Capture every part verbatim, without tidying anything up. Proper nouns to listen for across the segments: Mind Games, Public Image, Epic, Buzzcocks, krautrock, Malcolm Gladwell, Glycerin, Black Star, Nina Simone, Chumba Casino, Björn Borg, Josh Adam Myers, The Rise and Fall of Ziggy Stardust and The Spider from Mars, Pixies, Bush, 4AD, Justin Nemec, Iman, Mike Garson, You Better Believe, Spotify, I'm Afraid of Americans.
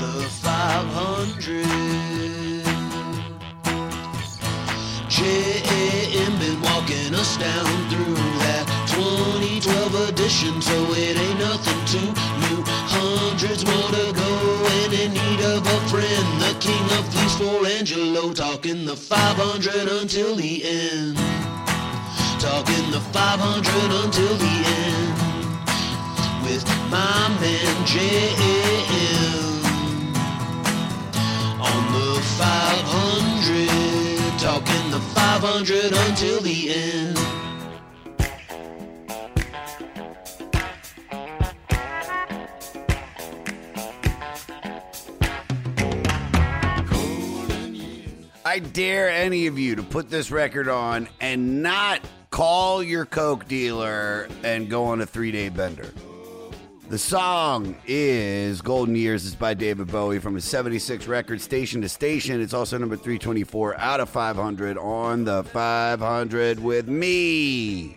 The five hundred. J A M been walking us down through that twenty twelve edition, so it ain't nothing too new. Hundreds more to go and in need of a friend. The king of thieves for Angelo, talking the five hundred until the end. Talking the five hundred until the end. With my man J A M on the five hundred. Talking the five hundred until the end. I dare any of you to put this record on and not call your coke dealer and go on a three-day bender. The song is Golden Years. It's by David Bowie from his seventy-six record, Station to Station. It's also number three twenty-four out of five hundred on the five hundred with me.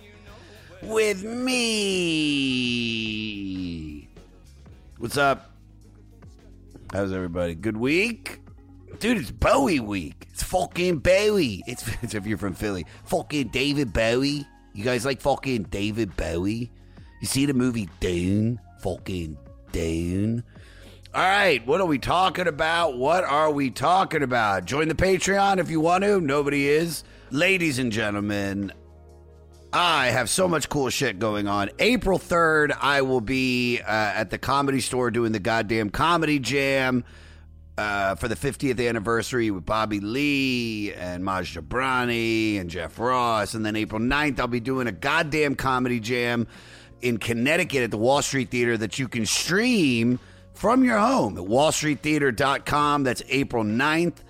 With me. What's up? How's everybody? Good week? Dude, it's Bowie week. It's fucking Bowie. It's, it's if you're from Philly. Fucking David Bowie. You guys like fucking David Bowie? You see the movie Dune? Fucking Dune. All right, what are we talking about? What are we talking about? Join the Patreon if you want to. Nobody is. Ladies and gentlemen, I have so much cool shit going on. April third, I will be uh, at the Comedy Store doing the goddamn Comedy Jam. Uh, for the fiftieth anniversary with Bobby Lee and Maj Jabrani and Jeff Ross. And then April ninth, I'll be doing a goddamn comedy jam in Connecticut at the Wall Street Theater that you can stream from your home at wall street theater dot com. That's April ninth.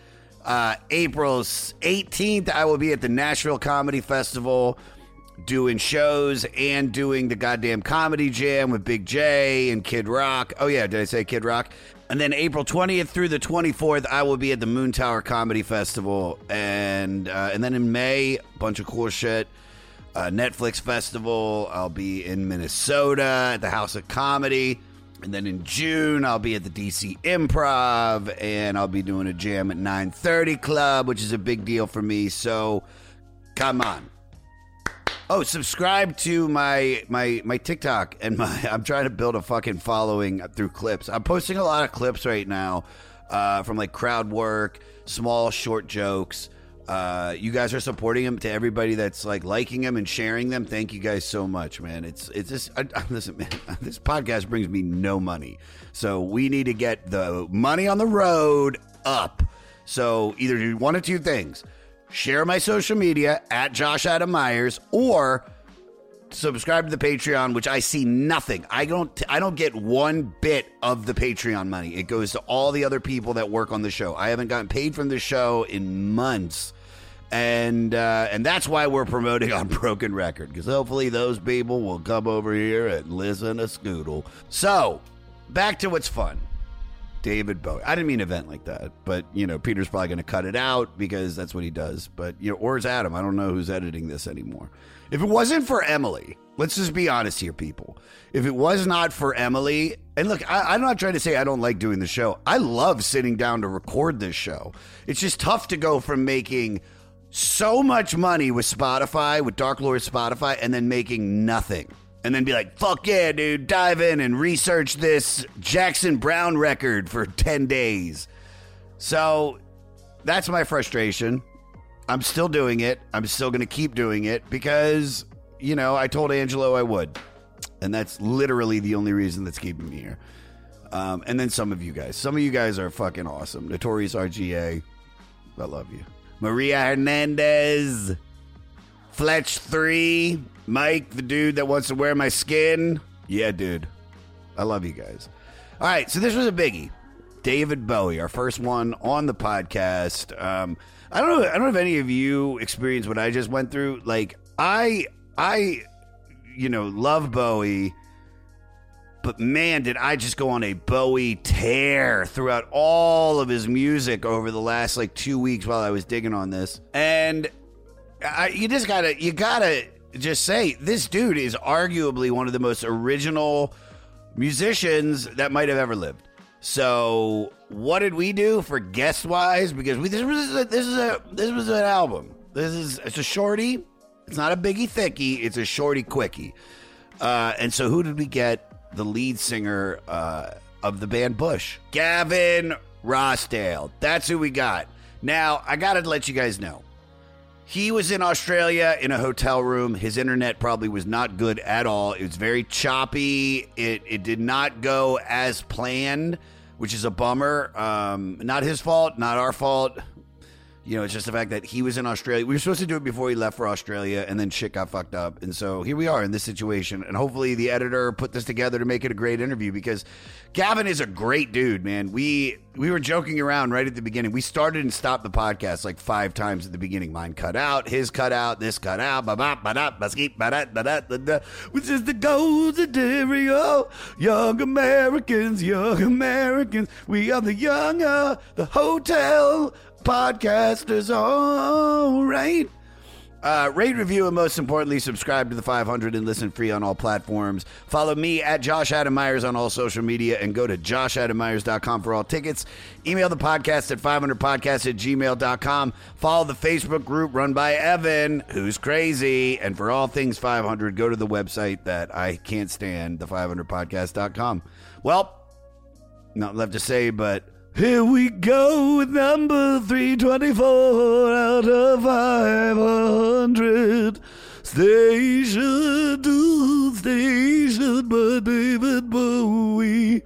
Uh, April eighteenth, I will be at the Nashville Comedy Festival doing shows and doing the goddamn comedy jam with Big J and Kid Rock. Oh, yeah, did I say Kid Rock? And then April twentieth through the twenty-fourth, I will be at the Moon Tower Comedy Festival. And uh, and then in May, a bunch of cool shit. Uh, Netflix Festival, I'll be in Minnesota at the House of Comedy. And then in June, I'll be at the D C Improv. And I'll be doing a jam at nine thirty Club, which is a big deal for me. So, come on. Oh, subscribe to my, my my TikTok and my. I'm trying to build a fucking following through clips. I'm posting a lot of clips right now uh, from like crowd work, small short jokes. Uh, you guys are supporting them. To everybody that's like liking them and sharing them, thank you guys so much, man. It's it's just I, I, listen, man. This podcast brings me no money, so we need to get the money on the road up. So either do one of two things. Share my social media at Josh Adam Myers, or subscribe to the Patreon, which I see nothing. I don't. I don't get one bit of the Patreon money. It goes to all the other people that work on the show. I haven't gotten paid from the show in months, and uh, and that's why we're promoting on Broken Record, because hopefully those people will come over here and listen to Scoodle. So back to what's fun. David Bowie. I didn't mean event like that, but, you know, Peter's probably going to cut it out because that's what he does. But, you know, or it's Adam. I don't know who's editing this anymore. If it wasn't for Emily, let's just be honest here, people. If it was not for Emily, and look, I, I'm not trying to say I don't like doing the show. I love sitting down to record this show. It's just tough to go from making so much money with Spotify, with Dark Lord Spotify, and then making nothing. And then be like, fuck yeah, dude, dive in and research this Jackson Brown record for ten days. So that's my frustration. I'm still doing it. I'm still going to keep doing it because, you know, I told Angelo I would. And that's literally the only reason that's keeping me here. Um, and then some of you guys. Some of you guys are fucking awesome. Notorious R G A. I love you. Maria Hernandez. Fletch three. Mike, the dude that wants to wear my skin. Yeah, dude. I love you guys. All right, so this was a biggie. David Bowie, our first one on the podcast. Um, I don't know. I don't know if any of you experienced what I just went through. Like, I, I, you know, love Bowie, but man, did I just go on a Bowie tear throughout all of his music over the last like two weeks while I was digging on this. And I, you just gotta, you gotta just say, this dude is arguably one of the most original musicians that might have ever lived. So what did we do for guest wise? Because we, this was a, this is a this was an album. This is it's a shorty. It's not a biggie thickie. It's a shorty quickie. Uh, and so who did we get? The lead singer uh, of the band Bush, Gavin Rossdale. That's who we got. Now I gotta let you guys know, he was in Australia in a hotel room. His internet probably was not good at all. It was very choppy. It it did not go as planned, which is a bummer. Um, not his fault, not our fault. You know, it's just the fact that he was in Australia. We were supposed to do it before he left for Australia, and then shit got fucked up. And so here we are in this situation. And hopefully the editor put this together to make it a great interview, because Gavin is a great dude, man. We we were joking around right at the beginning. We started and stopped the podcast like five times at the beginning. Mine cut out, his cut out, this cut out. Which is the Golden, Young Americans, Young Americans. We are the younger, the hotel podcasters, all right. Uh, rate, review, and most importantly, subscribe to the five hundred and listen free on all platforms. Follow me at Josh Adam Myers on all social media, and go to josh adam myers dot com for all tickets. Email the podcast at five hundred podcast at gmail dot com. Follow the Facebook group run by Evan, who's crazy. And for all things five hundred, go to the website that I can't stand, the five hundred podcast dot com. Well, not left to say, but here we go with number three twenty-four out of five hundred. Station to Station by David Bowie.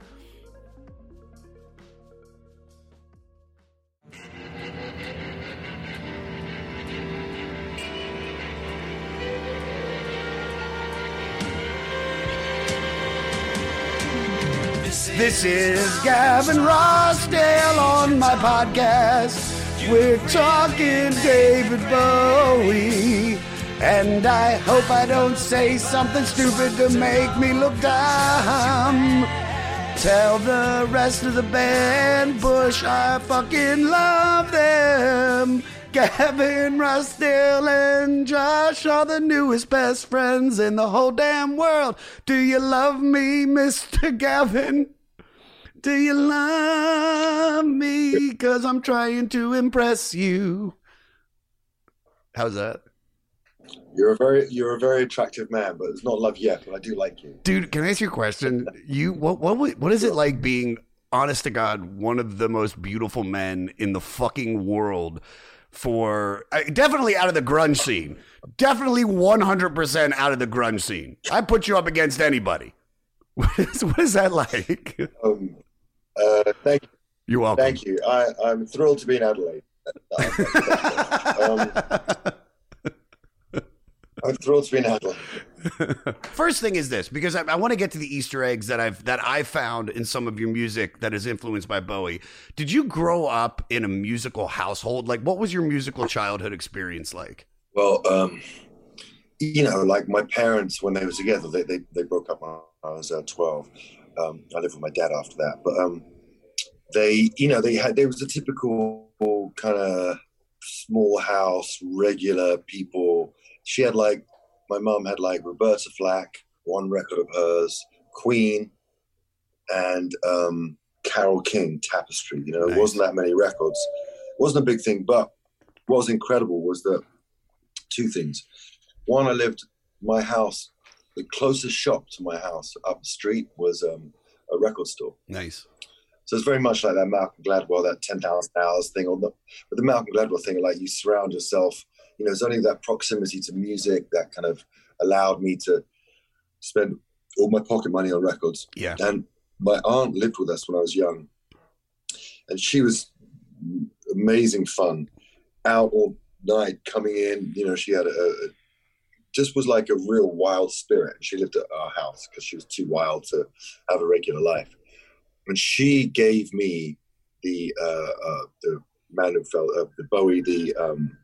This is Gavin Rossdale on my podcast. We're talking David Bowie. And I hope I don't say something stupid to make me look dumb. Tell the rest of the band, Bush, I fucking love them. Gavin Rossdale and Josh are the newest best friends in the whole damn world. Do you love me, Mister Gavin? Do you love me? Because I'm trying to impress you. How's that? You're a very, you're a very attractive man, but it's not love yet. But I do like you, dude. Can I ask you a question? You, what, what, what is it like being, honest to God, one of the most beautiful men in the fucking world? For uh, definitely out of the grunge scene, definitely one hundred percent out of the grunge scene. I put you up against anybody. What is, what is that like? Um, uh, thank you. You're welcome. Thank you. I, I'm thrilled to be in Adelaide. um, I'm thrilled to be in Adelaide. First thing is this, because I, I want to get to the Easter eggs that I've that I found in some of your music that is influenced by Bowie. Did you grow up in a musical household? Like, what was your musical childhood experience like? Well, um, you know, like my parents, when they were together, they they, they broke up on. I was uh, twelve. Um, I lived with my dad after that, but um, they, you know, they had. There was a typical kind of small house, regular people. She had like, my mum had like Roberta Flack, one record of hers, Queen, and um, Carole King, Tapestry. You know, nice. It wasn't that many records. It wasn't a big thing, but what was incredible was that two things. One, I lived my house. The closest shop to my house up the street was um, a record store. Nice. So it's very much like that Malcolm Gladwell, that ten thousand hours thing. Or the, but the Malcolm Gladwell thing, like you surround yourself, you know, it's only that proximity to music that kind of allowed me to spend all my pocket money on records. Yeah. And my aunt lived with us when I was young, and she was amazing fun, out all night, coming in. You know, she had a, a just was like a real wild spirit. She lived at our house because she was too wild to have a regular life. And she gave me the uh, uh, the man who fell, uh, the Bowie, the um,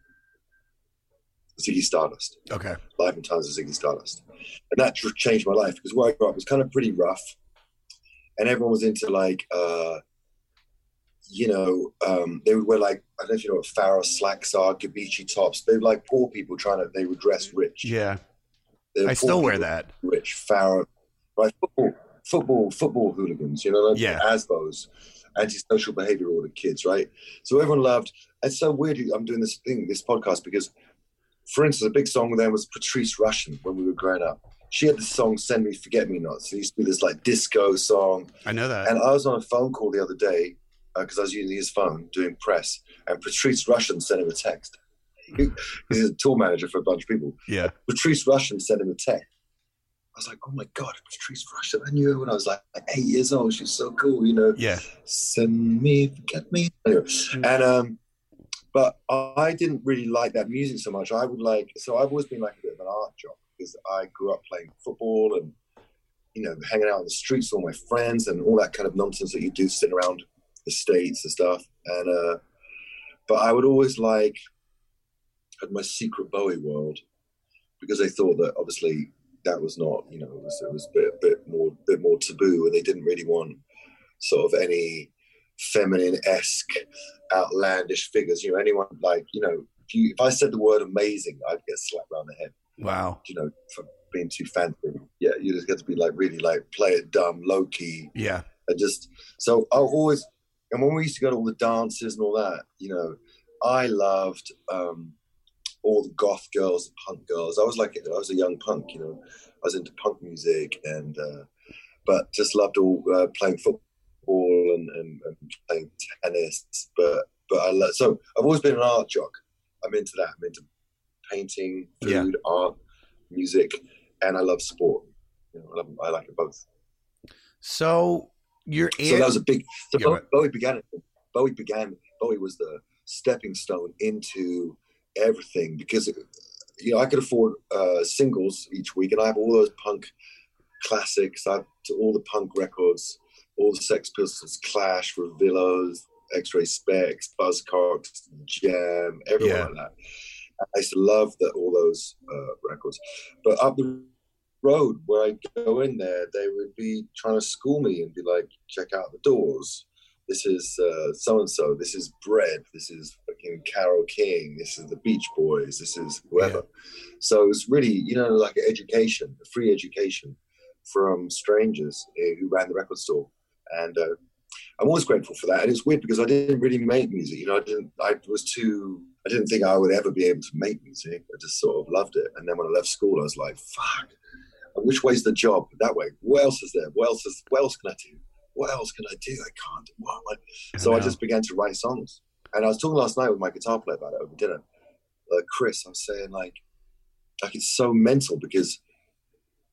Ziggy Stardust. Okay. Life and Times of Ziggy Stardust. And that changed my life, because where I grew up was kind of pretty rough. And everyone was into like, uh, you know, um, they would wear like, I don't know if you know what Farrah slacks are, Gabici tops. They were like poor people trying to, they would dress rich. Yeah. I still wear that. Rich, Farrah, right? Football, football, football hooligans, you know, like yeah. A S B Os, antisocial behavior order kids, right? So everyone loved, it's so weird I'm doing this thing, this podcast, because for instance, a big song with them was Patrice Rushen when we were growing up. She had this song, Send Me Forget Me Nots. It used to be this like disco song. I know that. And I was on a phone call the other day because uh, I was using his phone doing press, and Patrice Rushen sent him a text. He, he's a tour manager for a bunch of people. Yeah. Patrice Rushen sent him a text. I was like, oh my God, Patrice Rushen. I knew her when I was like, like eight years old. She's so cool, you know. Yeah. Send me, forget me. Anyway, and, um, but I didn't really like that music so much. I would like, so I've always been like a bit of an art job, because I grew up playing football and, you know, hanging out on the streets with all my friends and all that kind of nonsense that you do sitting around the States and stuff. And, uh, but I would always like, had my secret Bowie world, because they thought that obviously that was not, you know, it was, it was a bit, bit more, bit more taboo, and they didn't really want sort of any feminine-esque outlandish figures, you know, anyone like, you know, if, you, if I said the word amazing, I'd get slapped around the head. Wow. You know, for being too fancy. Yeah, you just get to be like really like play it dumb, low key. Yeah. And just, so I always, and when we used to go to all the dances and all that, you know, I loved um, all the goth girls, the punk girls. I was like, I was a young punk, you know, I was into punk music, and, uh, but just loved all uh, playing football. Ball and, and, and playing tennis, but but I love, so I've always been an art jock. I'm into that. I'm into painting, food, yeah. art, music, and I love sport. You know, I, love, I like it both. So you're in. So that was a big. So Bowie, right. Bowie began. Bowie began. Bowie was the stepping stone into everything, because it, you know, I could afford uh, singles each week, and I have all those punk classics. I have all the punk records. All the Sex Pistols, Clash, Revillos, X-Ray Specs, Buzzcocks, Jam, everyone yeah. like that. I used to love the, all those uh, records. But up the road where I'd go in there, they would be trying to school me and be like, check out the Doors. This is uh, so-and-so. This is Bread. This is fucking Carole King. This is the Beach Boys. This is whoever. Yeah. So it was really, you know, like an education, a free education from strangers who ran the record store. And uh, I'm always grateful for that. And it's weird because I didn't really make music. You know, I didn't, I was too, I didn't think I would ever be able to make music. I just sort of loved it. And then when I left school, I was like, fuck, which way's the job? That way. What else is there? What else is, what else can I do? What else can I do? I can't. What am I? So I, I just began to write songs. And I was talking last night with my guitar player about it over dinner. Uh, Chris, I was saying like, like it's so mental because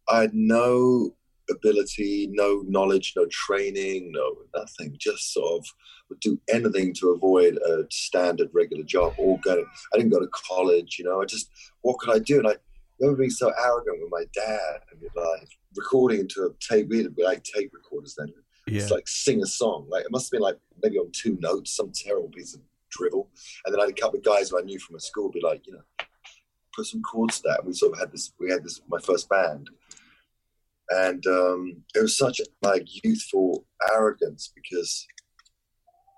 I had no ability, no knowledge, no training, no nothing, just sort of would do anything to avoid a standard regular job or go to, I didn't go to college, you know, I just, what could I do? And I remember being so arrogant with my dad and like recording into a tape, we'd be like tape recorders then, yeah. It's like sing a song, like it must have been like maybe on two notes, some terrible piece of drivel. And then I had a couple of guys who I knew from a school be like, you know, put some chords to that. And we sort of had this, we had this, my first band. And um, it was such like youthful arrogance because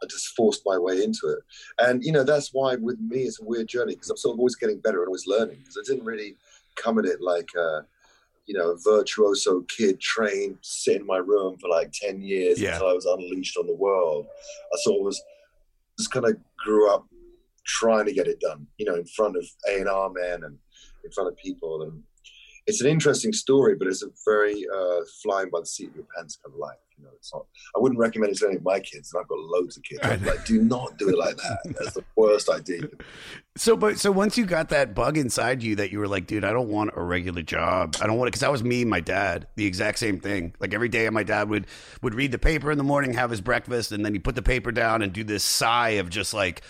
I just forced my way into it. And, you know, that's why with me it's a weird journey because I'm sort of always getting better and always learning because I didn't really come at it like, a, you know, a virtuoso kid trained, sit in my room for like ten years yeah. until I was unleashed on the world. I sort of was just kind of grew up trying to get it done, you know, in front of A and R men and in front of people and it's an interesting story, but it's a very uh, flying by the seat of your pants kind of life. You know, it's not. I wouldn't recommend it to any of my kids, and I've got loads of kids. I'm like, do not do it like that. That's the worst idea. So, but so once you got that bug inside you that you were like, dude, I don't want a regular job. I don't want it, because that was me and my dad, the exact same thing. Like every day, my dad would would read the paper in the morning, have his breakfast, and then he put the paper down and do this sigh of just like.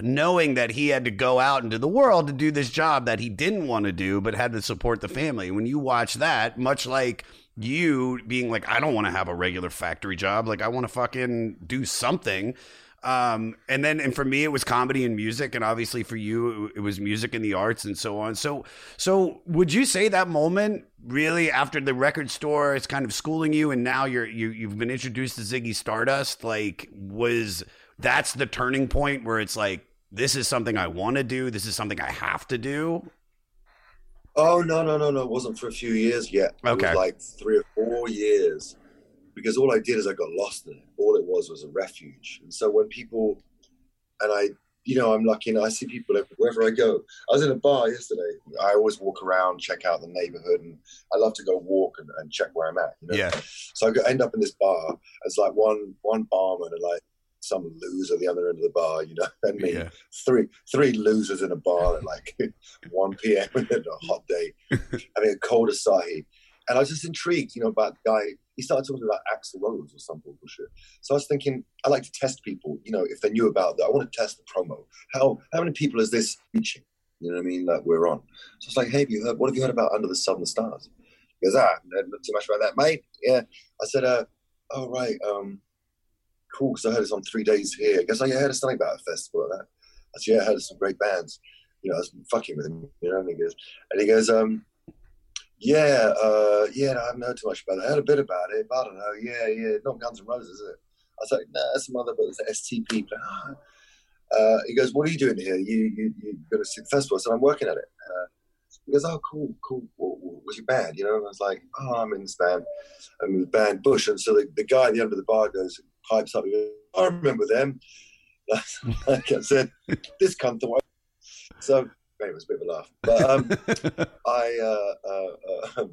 Knowing that he had to go out into the world to do this job that he didn't want to do, but had to support the family. When you watch that, much like you being like, I don't want to have a regular factory job. Like I want to fucking do something. Um, and then, and for me, it was comedy and music. And obviously for you, it was music and the arts and so on. So, so would you say that moment really after the record store is kind of schooling you, and now you're, you, you've been introduced to Ziggy Stardust, like was, that's the turning point where it's like, this is something I want to do. This is something I have to do. Oh, no, no, no, no. It wasn't for a few years yet. Okay. It was like three or four years because all I did is I got lost in it. All it was was a refuge. And so when people, and I, you know, I'm lucky and I see people wherever I go. I was in a bar yesterday. I always walk around, check out the neighborhood, and I love to go walk and, and check where I'm at. You know? Yeah. So I go, end up in this bar. It's like one, one barman and like, some loser at the other end of the bar, you know. I mean, yeah. three three losers in a bar at like one p.m. on a hot day, having a cold Asahi. And I was just intrigued, you know, about the guy. He started talking about Axl Rose or some bullshit. So I was thinking, I like to test people, you know, if they knew about that. I want to test the promo. How how many people is this reaching? You know what I mean? Like we're on. So it's like, hey, have you heard? What have you heard about Under the Southern Stars? He goes, ah, not too much about that, mate. Yeah. I said, uh, oh right, um. cool, because I heard it's on three days here. I guess I heard something about a festival like that. I said, yeah, I heard of some great bands. You know, I was fucking with him, you know, and he goes, and he goes, um, yeah, uh, yeah, no, I haven't heard too much about it. I heard a bit about it, but I don't know, yeah, yeah, not Guns N' Roses, is it? I was like, no, nah, that's some other, but it's an S T P. Uh, he goes, what are you doing here? You, you, you got to see the festival. I said, I'm working at it. Uh, he goes, oh, cool, cool. What's your band? You know, and I was like, oh, I'm in this band. I'm in the band Bush. And so the, the guy at the end of the bar goes, pipes up, I remember them. Like I said, this cunt. So anyway, it was a bit of a laugh. But um, I, uh, uh, uh,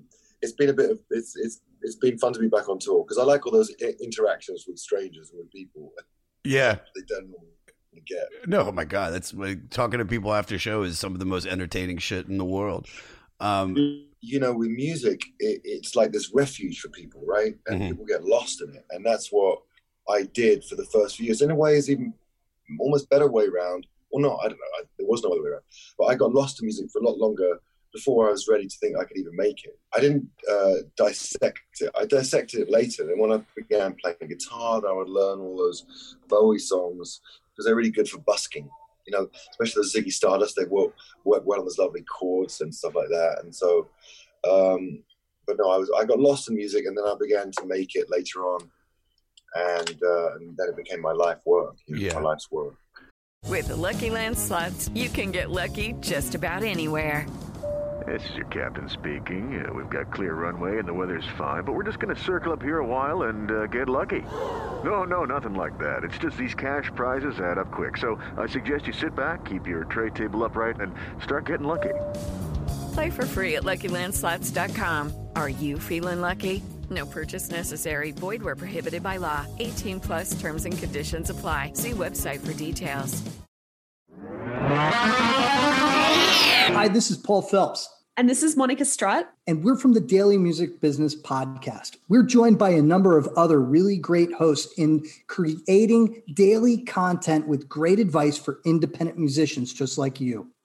it's been a bit of it's it's it's been fun to be back on tour because I like all those I- interactions with strangers and with people. Yeah, they don't normally get. No, oh my God, that's like, talking to people after show is some of the most entertaining shit in the world. Um, you know, with music, it, it's like this refuge for people, right? And mm-hmm. people get lost in it, and that's what I did for the first few years. In a way, is even almost better way round. Or well, no, I don't know. I, there was no other way around. But I got lost in music for a lot longer before I was ready to think I could even make it. I didn't uh, dissect it. I dissected it later. And when I began playing guitar, I would learn all those Bowie songs because they're really good for busking. You know, especially the Ziggy Stardust, they work, work well on those lovely chords and stuff like that. And so, um, but no, I was I got lost in music, and then I began to make it later on. And, uh, and then it became my life work, you know, yeah. my life's work. With the Lucky Land Slots, you can get lucky just about anywhere. This is your captain speaking. Uh, we've got clear runway and the weather's fine, but we're just going to circle up here a while and uh, get lucky. No, no, nothing like that. It's just these cash prizes add up quick. So I suggest you sit back, keep your tray table upright, and start getting lucky. Play for free at Lucky Land Slots dot com. Are you feeling lucky? No purchase necessary. Void where prohibited by law. eighteen plus terms and conditions apply. See website for details. Hi, this is Paul Phelps. And this is Monica Strutt. And we're from the Daily Music Business Podcast. We're joined by a number of other really great hosts in creating daily content with great advice for independent musicians just like you.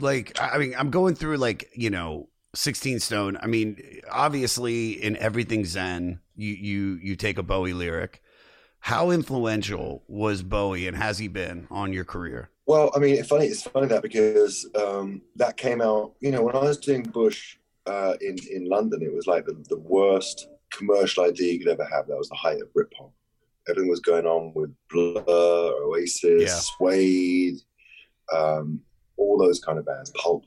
like, I mean, I'm going through like, you know, sixteen stone. I mean, obviously in Everything Zen, you, you, you take a Bowie lyric. How influential was Bowie and has he been on your career? Well, I mean, it's funny, it's funny that because um, that came out, you know, when I was doing Bush, uh, in in London, it was like the, the worst commercial idea you could ever have. That was the height of Britpop. Everything was going on with Blur, Oasis, yeah. Suede, um, all those kind of bands, Pulp.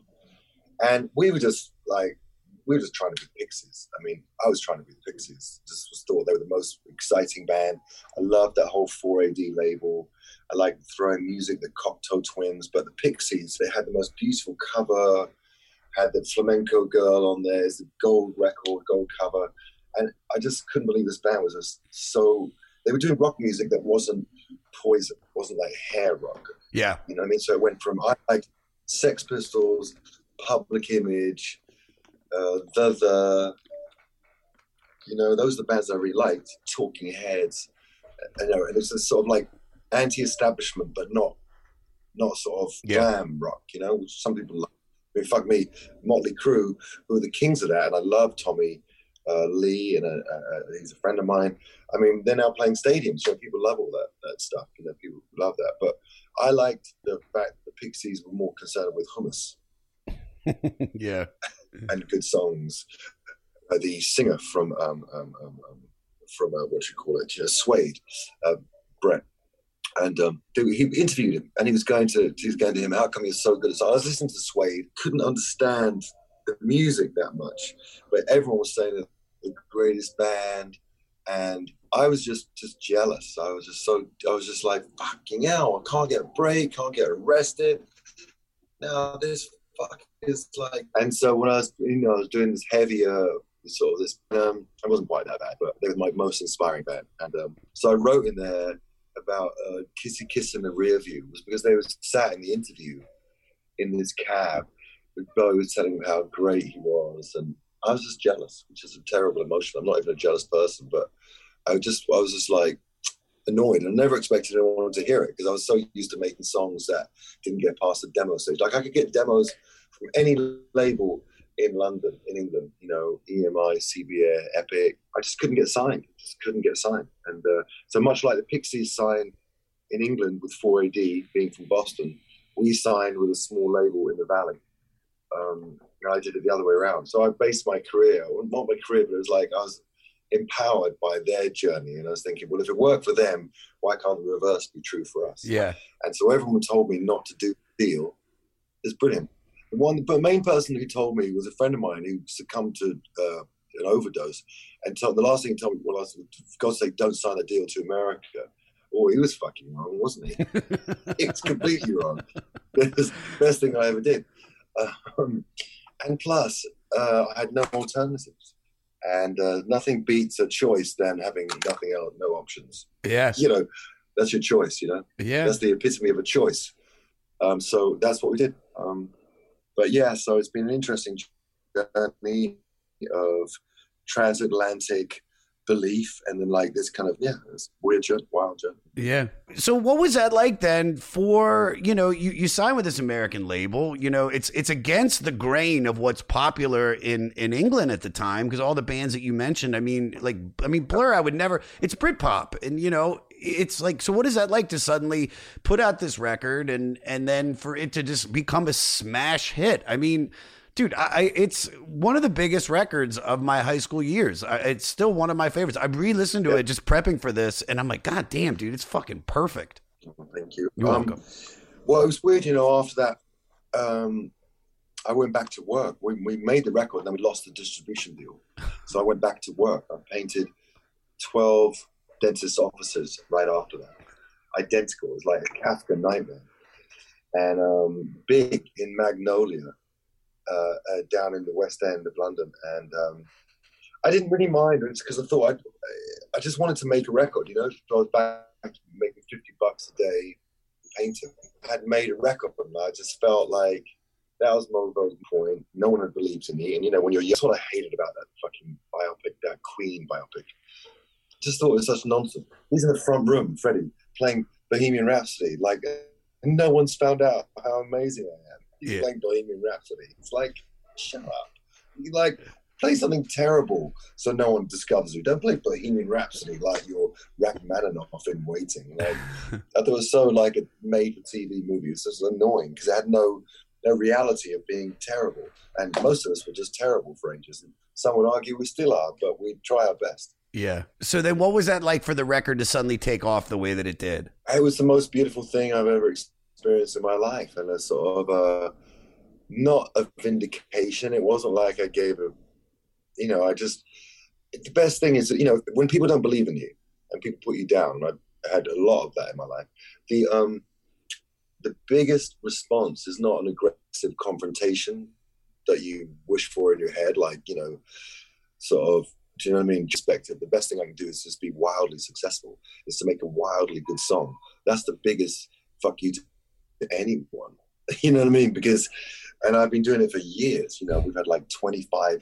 And we were just like, we were just trying to be the Pixies. I mean, I was trying to be the Pixies. Just was thought they were the most exciting band. I loved that whole four A D label. I liked throwing music, the Cocteau Twins, but the Pixies, they had the most beautiful cover, had the flamenco girl on there, it's a gold record, gold cover. And I just couldn't believe this band was just so... They were doing rock music that wasn't Poison, wasn't like hair rock. Yeah. You know what I mean? So it went from I like Sex Pistols, Public Image, uh, The The, you know, those are the bands I really liked, Talking Heads. You know, and it's a sort of like anti-establishment, but not not sort of yeah. glam rock, you know, which some people love. I mean, fuck me, Motley Crue, who are the kings of that, and I love Tommy Uh, Lee, and a, a, he's a friend of mine. I mean, they're now playing stadiums, so people love all that, that stuff. You know, people love that. But I liked the fact that the Pixies were more concerned with hummus. yeah. And good songs. Uh, the singer from, um, um, um, um, from uh, what you call it, uh, Suede, uh, Brett. And um, he interviewed him, and he was going to, he was going to him, how come you're so good? So I was listening to Suede, couldn't understand the music that much, but everyone was saying that the greatest band, and I was just just jealous. I was just so I was just like, fucking hell, I can't get a break, can't get arrested. Now this fuck is like, and so when I was, you know, I was doing this heavier sort of this. Um, I wasn't quite that bad, but they were my most inspiring band, and um, so I wrote in there about uh, "Kissy Kiss in the Rear View" was because they were sat in the interview in this cab. Bowie was telling me how great he was, and I was just jealous, which is a terrible emotion. I'm not even a jealous person, but I just I was just like annoyed. I never expected anyone to hear it because I was so used to making songs that didn't get past the demo stage. Like I could get demos from any label in London, in England, you know, E M I, C B A, Epic. I just couldn't get signed. Just couldn't get signed. And uh, so much like the Pixies signed in England with four A D, being from Boston, we signed with a small label in the Valley. Um, I did it the other way around. So I based my career, well, not my career, but it was like I was empowered by their journey. And I was thinking, well, if it worked for them, why can't the reverse be true for us? Yeah. And so everyone told me not to do the deal. It's brilliant. The one, the main person who told me was a friend of mine who succumbed to uh, an overdose. And told, the last thing he told me well, I was, for God's sake, don't sign a deal to America. Oh, he was fucking wrong, wasn't he? It's completely wrong. That's the best thing I ever did. Um, and plus, uh, I had no alternatives, and uh, nothing beats a choice than having nothing else, no options. Yeah, you know, that's your choice. You know, yeah, that's the epitome of a choice. Um, so that's what we did. Um, but yeah, so it's been an interesting journey of transatlantic belief, and then like this kind of yeah, this weird journey, wild journey. Yeah. So what was that like then? For you know, you you sign with this American label. You know, it's it's against the grain of what's popular in in England at the time because all the bands that you mentioned. I mean, like I mean, Blur. I would never. It's Britpop, and you know, it's like. So what is that like to suddenly put out this record and and then for it to just become a smash hit? I mean. Dude, I, it's one of the biggest records of my high school years. I, it's still one of my favorites. I re-listened to yeah. it just prepping for this, and I'm like, God damn, dude, it's fucking perfect. Thank you. You're um, welcome. Well, it was weird, you know, after that, um, I went back to work. We, we made the record, and then we lost the distribution deal. So I went back to work. I painted twelve dentist offices right after that. Identical. It was like a Kafka nightmare. And um, big in Magnolia. Uh, uh, down in the West End of London, and um, I didn't really mind. It's because I thought I'd, I just wanted to make a record, you know. I was back making fifty bucks a day, painting. I had made a record, and I just felt like that was my voting point. No one had believed in me, and you know, when you're young, that's what I hated about that fucking biopic, that Queen biopic. I just thought it was such nonsense. He's in the front room, Freddie, playing Bohemian Rhapsody, like and no one's found out how amazing I am. He's yeah. playing Bohemian Rhapsody. It's like, shut up. You like, play something terrible so no one discovers you. Don't play Bohemian Rhapsody like you're Rachmaninoff in Waiting. Like, I thought it was so like a made-for-T V movie. It was just annoying because it had no no reality of being terrible. And most of us were just terrible for ages. And some would argue we still are, but we try our best. Yeah. So then what was that like for the record to suddenly take off the way that it did? It was the most beautiful thing I've ever experienced in my life. And a sort of, uh, not a vindication. It wasn't like I gave a, you know, I just, the best thing is, you know, when people don't believe in you and people put you down, I had a lot of that in my life. The, um, the biggest response is not an aggressive confrontation that you wish for in your head, like, you know, sort of, do you know what I mean? Perspective. The best thing I can do is just be wildly successful, is to make a wildly good song. That's the biggest fuck you to anyone. You know what I mean? Because, and I've been doing it for years, you know, we've had like twenty-five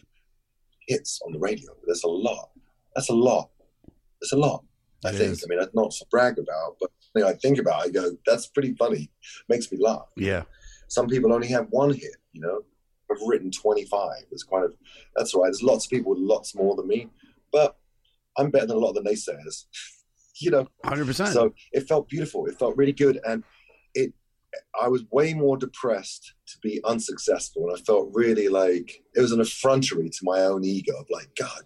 hits on the radio. That's a lot. That's a lot. That's a lot, I it think. Is. I mean, that's not to brag about, but the thing I think about, I go, that's pretty funny. Makes me laugh. Yeah. Some people only have one hit, you know? I've written twenty-five. It's kind of, that's right. There's lots of people with lots more than me, but I'm better than a lot of the naysayers, you know? one hundred percent. So it felt beautiful. It felt really good. And it, I was way more depressed to be unsuccessful. And I felt really like it was an effrontery to my own ego of like, God,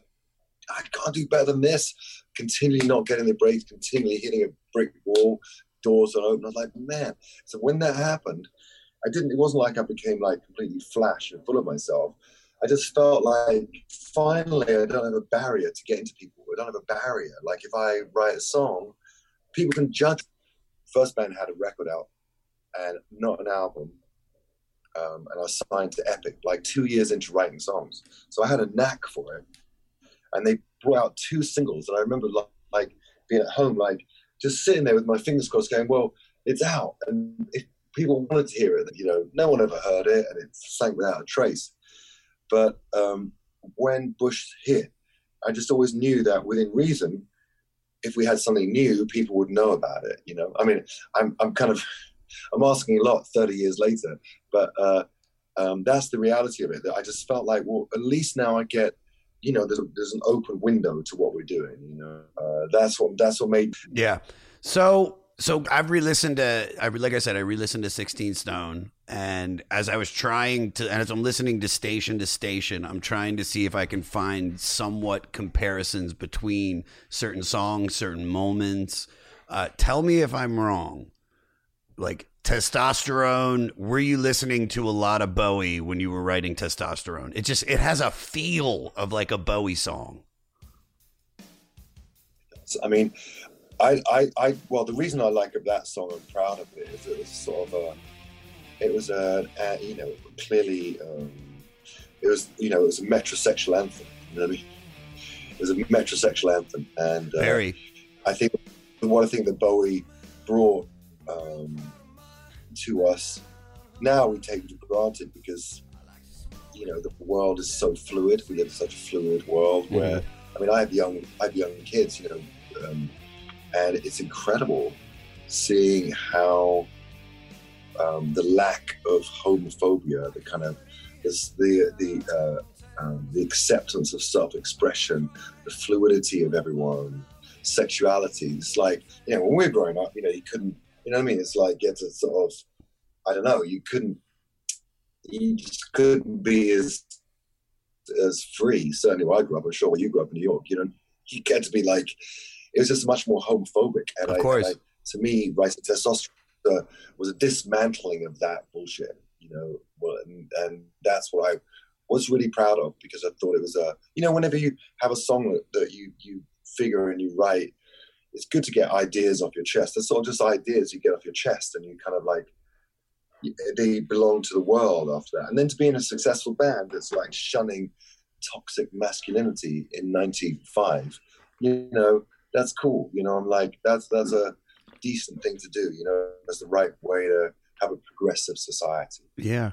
I can't do better than this. Continually not getting the breaks, continually hitting a brick wall, doors are open. I was like, man. So when that happened, I didn't, it wasn't like I became like completely flash and full of myself. I just felt like finally I don't have a barrier to get into people. I don't have a barrier. Like if I write a song, people can judge. First band had a record out and not an album. Um, and I was signed to Epic like two years into writing songs. So I had a knack for it. And they brought out two singles. And I remember like, like being at home, like just sitting there with my fingers crossed going, well, it's out. And if people wanted to hear it, you know, no one ever heard it, and it sank without a trace. But um, when Bush hit, I just always knew that within reason, if we had something new, people would know about it, you know? I mean, I'm I'm kind of, I'm asking a lot thirty years later, but uh, um, that's the reality of it. That I just felt like, well, at least now I get, you know, there's, there's an open window to what we're doing, you know? Uh, that's what that's what made... Yeah, so... So I've re-listened to, I like I said, I re-listened to sixteen Stone, and as I was trying to, and as I'm listening to Station to Station, I'm trying to see if I can find somewhat comparisons between certain songs, certain moments. Uh, tell me if I'm wrong. Like Testosterone, were you listening to a lot of Bowie when you were writing Testosterone? It just, it has a feel of like a Bowie song. I mean... I, I, I, well, the reason I like that song, I'm proud of it, is it was sort of a, it was a, a you know, clearly, um, it was, you know, it was a metrosexual anthem, you know what I mean? It was a metrosexual anthem, and uh, Very. I think, what I think that Bowie brought um, to us, now we take it for granted because, you know, the world is so fluid, we live in such a fluid world yeah. where, I mean, I have young, I have young kids, you know, um, and it's incredible seeing how um, the lack of homophobia, the kind of this, the the uh, um, the acceptance of self-expression, the fluidity of everyone, sexuality. It's like, you know, when we were growing up, you know, you couldn't, you know what I mean? It's like, it's a sort of, I don't know, you couldn't, you just couldn't be as as free. Certainly where I grew up, I'm sure where you grew up in New York, you know, you get to be like, it was just much more homophobic. And of course. I, I, to me, writing Testosterone was a dismantling of that bullshit, you know? Well, and, and that's what I was really proud of because I thought it was a, you know, whenever you have a song that, that you, you figure and you write, it's good to get ideas off your chest. They're sort of just ideas you get off your chest and you kind of like, they belong to the world after that. And then to be in a successful band that's like shunning toxic masculinity in ninety-five, you know, that's cool. You know, I'm like, that's that's a decent thing to do. You know, that's the right way to have a progressive society. Yeah.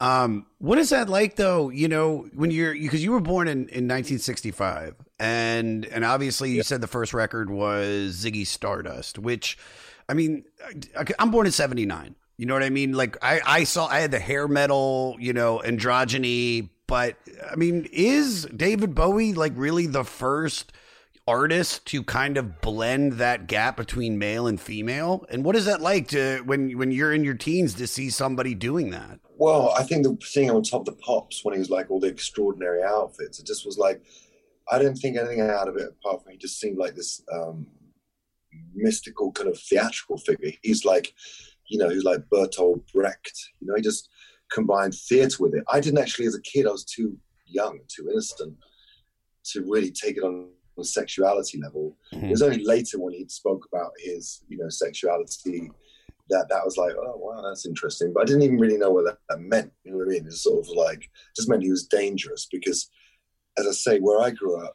Um, what is that like, though? You know, when you're, because you were born in, in nineteen sixty-five and and obviously you yeah. said the first record was Ziggy Stardust, which, I mean, I, I'm born in seventy-nine. You know what I mean? Like I, I saw I had the hair metal, you know, androgyny. But I mean, is David Bowie like really the first artist to kind of blend that gap between male and female? And what is that like to when when you're in your teens to see somebody doing that? Well, I think the thing on Top of the Pops, when he was like all the extraordinary outfits, it just was like, I didn't think anything out of it apart from he just seemed like this um, mystical kind of theatrical figure. He's like, you know, he's like Bertolt Brecht. You know, he just combined theatre with it. I didn't actually, as a kid, I was too young, too innocent to really take it on a sexuality level. Mm-hmm. It was only later when he spoke about his, you know, sexuality that that was like, oh, wow, that's interesting. But I didn't even really know what that, that meant. You know what I mean? It was sort of like, just meant he was dangerous because, as I say, where I grew up,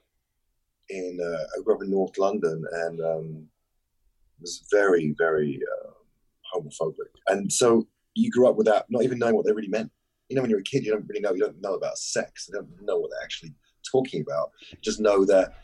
in uh, I grew up in North London, and um, it was very, very uh, homophobic. And so you grew up with that, not even knowing what they really meant. You know, when you're a kid, you don't really know. You don't know about sex. You don't know what they're actually talking about. You just know that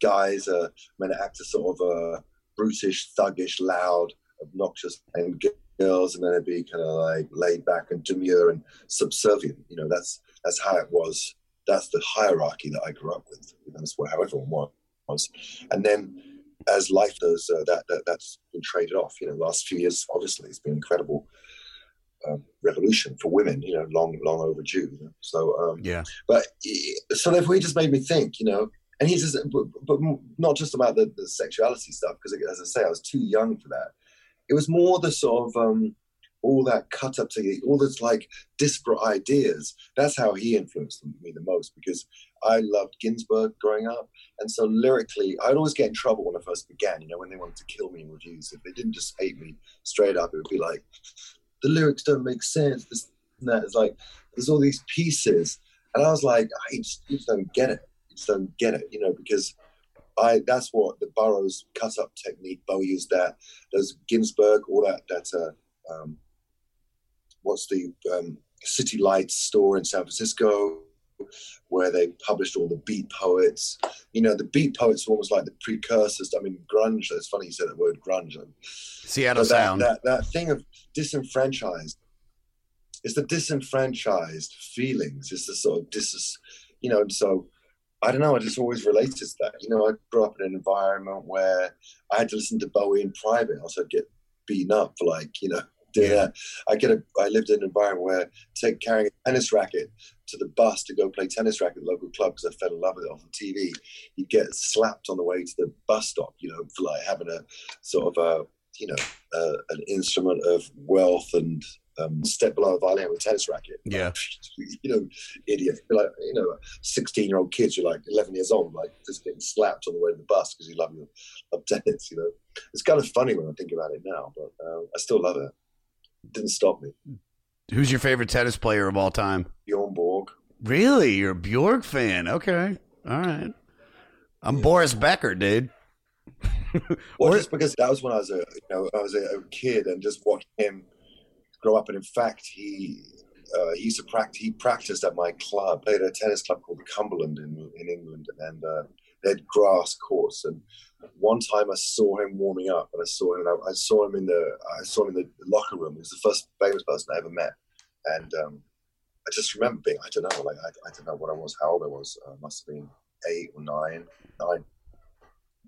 guys are meant to act as sort of uh, brutish, thuggish, loud, obnoxious, and girls are meant to be kind of like laid back and demure and subservient. You know, that's that's how it was. That's the hierarchy that I grew up with. That's how everyone was. And then as life does, uh, that, that, that's been traded off. You know, the last few years, obviously, it's been an incredible um, revolution for women, you know, long, long overdue. You know? So, um, yeah. But so therefore, he just made me think, you know, and he just, but, but not just about the, the sexuality stuff, because as I say, I was too young for that. It was more the sort of, um, all that cut up to all those like disparate ideas. That's how he influenced me the most, because I loved Ginsberg growing up. And so lyrically, I'd always get in trouble when I first began, you know, when they wanted to kill me in reviews. If they didn't just hate me straight up, it would be like, the lyrics don't make sense. This and that. It's like, there's all these pieces. And I was like, I just, you just don't get it. You just don't get it, you know, because I, that's what the Burroughs cut up technique, Bowie used that, those Ginsberg, all that, that, uh, um, what's the um, City Lights store in San Francisco where they published all the beat poets. You know, the beat poets were almost like the precursors. I mean, grunge, it's funny you said the word grunge. Seattle that, Sound. That, that thing of disenfranchised. It's the disenfranchised feelings. It's the sort of, dis, you know, so I don't know. I just always related to that. You know, I grew up in an environment where I had to listen to Bowie in private. Also, I'd get beaten up for like, you know, Yeah, I get a. I lived in an environment where take carrying a tennis racket to the bus to go play tennis racket at the local club because I fell in love with it off the T V. You get slapped on the way to the bus stop, you know, for like having a sort of a, you know, a, an instrument of wealth and um, step below a violin with a tennis racket. Yeah, you know, idiot. Like, you know, sixteen-year-old kids. You're like eleven years old, like just getting slapped on the way to the bus because you love your love tennis. You know, it's kind of funny when I think about it now, but uh, I still love it. Didn't stop me. Who's your favorite tennis player of all time? Björn Borg. Really? You're a Björk fan? Okay. All right. I'm yeah. Boris Becker, dude. Well, just because that was when I was a, you know, I was a kid and just watched him grow up. And in fact, he uh, he used to practice. He practiced at my club. Played at a tennis club called the Cumberland in in England, and uh, they had grass courts. And one time I saw him warming up, and I saw him. I, I saw him in the. I saw him in the locker room. He was the first famous person I ever met, and um, I just remember being. I don't know. Like I, I don't know what I was. How old I was? Uh, must have been eight or nine, nine,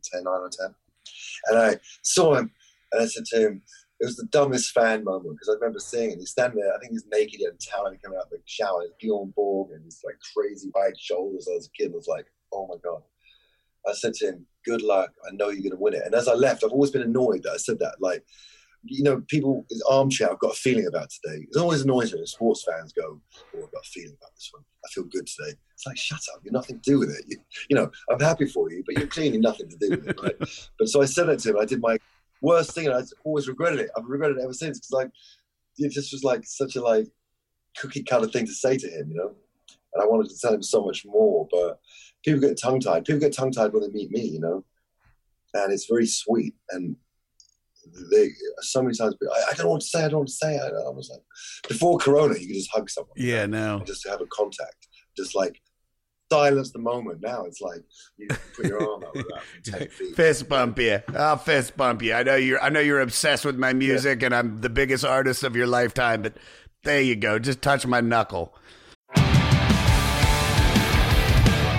ten, nine or ten. And I saw him, and I said to him, "It was the dumbest fan moment because I remember seeing him. He's standing there. I think he's naked. He had a towel and coming out of the shower. It's Bjorn Borg, and he's like crazy wide shoulders. I was a kid. I was like, oh my god." I said to him, good luck, I know you're going to win it. And as I left, I've always been annoyed that I said that. Like, you know, people, his armchair, I've got a feeling about today. It always annoys me when sports fans go, oh, I've got a feeling about this one. I feel good today. It's like, shut up, you're nothing to do with it. You, you know, I'm happy for you, but you're clearly nothing to do with it, right? But so I said that to him. I did my worst thing, and I always regretted it. I've regretted it ever since, because like, it just was like such a like cookie cutter thing to say to him, you know? And I wanted to tell him so much more, but people get tongue-tied. People get tongue-tied when they meet me, you know, and it's very sweet. And they so many times, I, I don't want to say, I don't want to say. I, I was like, before Corona, you could just hug someone. Yeah, you know, no. Just have a contact. Just like silence the moment. Now it's like you put your arm out with that ten feet. Fist bump you. I'll fist bump you. I know you're. I know you're obsessed with my music, yeah. And I'm the biggest artist of your lifetime. But there you go. Just touch my knuckle.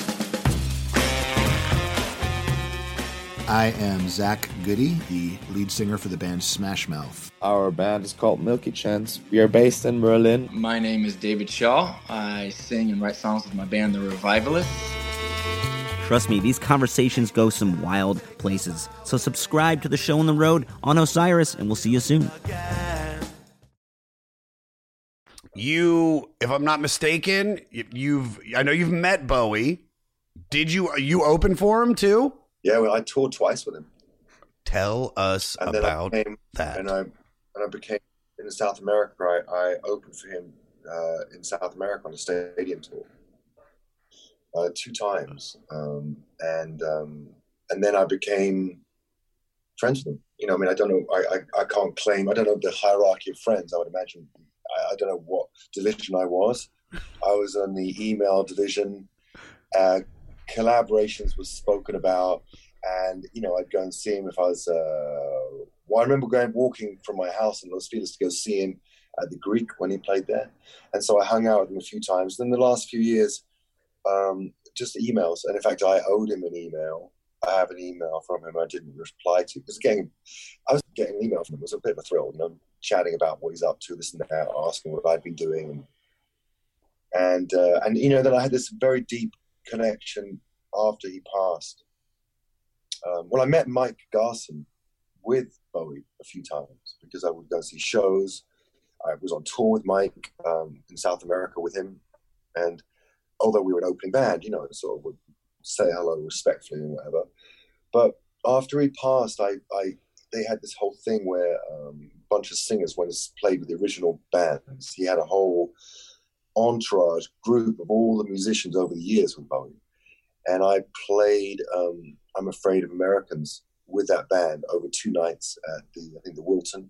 I am Zach Goody, the lead singer for the band Smash Mouth. Our band is called Milky Chance. We are based in Berlin. My name is David Shaw. I sing and write songs with my band, The Revivalists. Trust me, these conversations go some wild places. So subscribe to The Show on the Road on Osiris, and we'll see you soon. You, if I'm not mistaken, you've I know you've met Bowie. Did you, you open for him too? Yeah, well, I toured twice with him. Tell us and about then I came, that. And I, and I became, in South America, I, I opened for him uh, in South America on a stadium tour. Uh, two times. Um, and um, and then I became friends with him. You know, I mean, I don't know, I, I, I can't claim, I don't know the hierarchy of friends, I would imagine. I, I don't know what division I was. I was on the email division. Uh, collaborations was spoken about, and you know, I'd go and see him if I was uh well I remember going walking from my house in Los Feliz to go see him at the Greek when he played there, and so I hung out with him a few times. Then the last few years um just emails, and in fact I owed him an email. I have an email from him I didn't reply to because again I was getting an email from him. It was a bit of a thrill, you know, chatting about what he's up to, this and that, asking what I'd been doing, and and uh, and you know, then I had this very deep connection after he passed. Um, well, I met Mike Garson with Bowie a few times because I would go see shows. I was on tour with Mike um, in South America with him, and although we were an opening band, you know, sort of would say hello respectfully and whatever. But after he passed, I, I they had this whole thing where um, a bunch of singers went and played with the original bands. He had a whole entourage group of all the musicians over the years with Bowie, and I played um, I'm Afraid of Americans with that band over two nights at the I think the Wilton,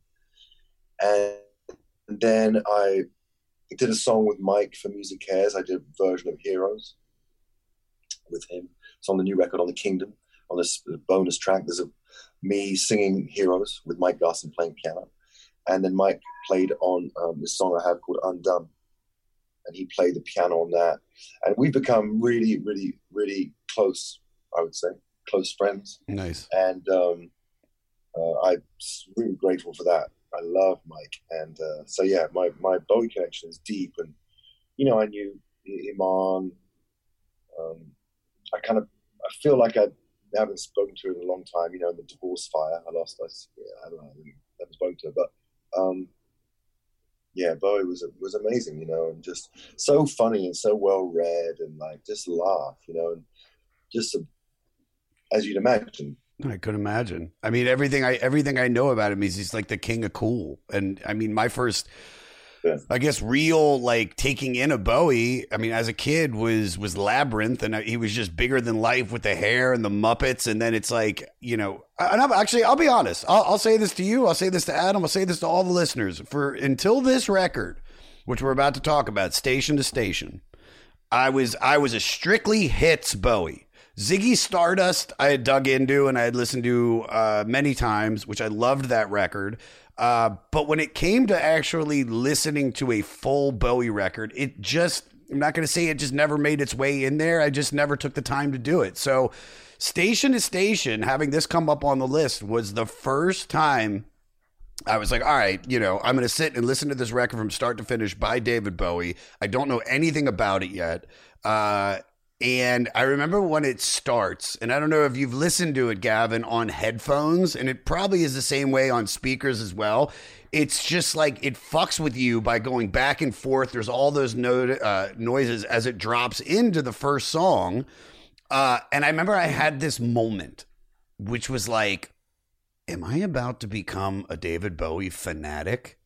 and then I did a song with Mike for Music Cares. I did a version of Heroes with him. It's on the new record, on the Kingdom, on this bonus track. There's a me singing Heroes with Mike Garson playing piano, and then Mike played on um, this song I have called Undone, and he played the piano on that. And we've become really, really, really close, I would say, close friends. Nice. And um, uh, I'm really grateful for that. I love Mike. And uh, so, yeah, my, my Bowie connection is deep. And, you know, I knew Iman. Um, I kind of, I feel like I haven't spoken to her in a long time. You know, in the divorce fire, I lost, I, I don't know, I haven't spoken to her, but... Um, yeah, Bowie was was amazing, you know, and just so funny and so well read, and like just laugh, you know, and just a, as you'd imagine. I could imagine. I mean, everything I everything I know about him is he's like the king of cool, and I mean, my first, yeah. I guess, real like taking in a Bowie, I mean, as a kid was was Labyrinth, and he was just bigger than life with the hair and the Muppets, and then it's like, you know. And I'm actually, I'll be honest. I'll, I'll say this to you. I'll say this to Adam. I'll say this to all the listeners. For until this record, which we're about to talk about, Station to Station, I was I was a strictly hits Bowie. Ziggy Stardust I had dug into and I had listened to uh, many times, which I loved that record. Uh, but when it came to actually listening to a full Bowie record, it just, I'm not going to say it just never made its way in there. I just never took the time to do it. So Station to Station, having this come up on the list, was the first time I was like, all right, you know, I'm going to sit and listen to this record from start to finish by David Bowie. I don't know anything about it yet. Uh, and I remember when it starts, and I don't know if you've listened to it, Gavin, on headphones, and it probably is the same way on speakers as well. It's just like it fucks with you by going back and forth. There's all those no- uh, noises as it drops into the first song. Uh, and I remember I had this moment, which was like, am I about to become a David Bowie fanatic?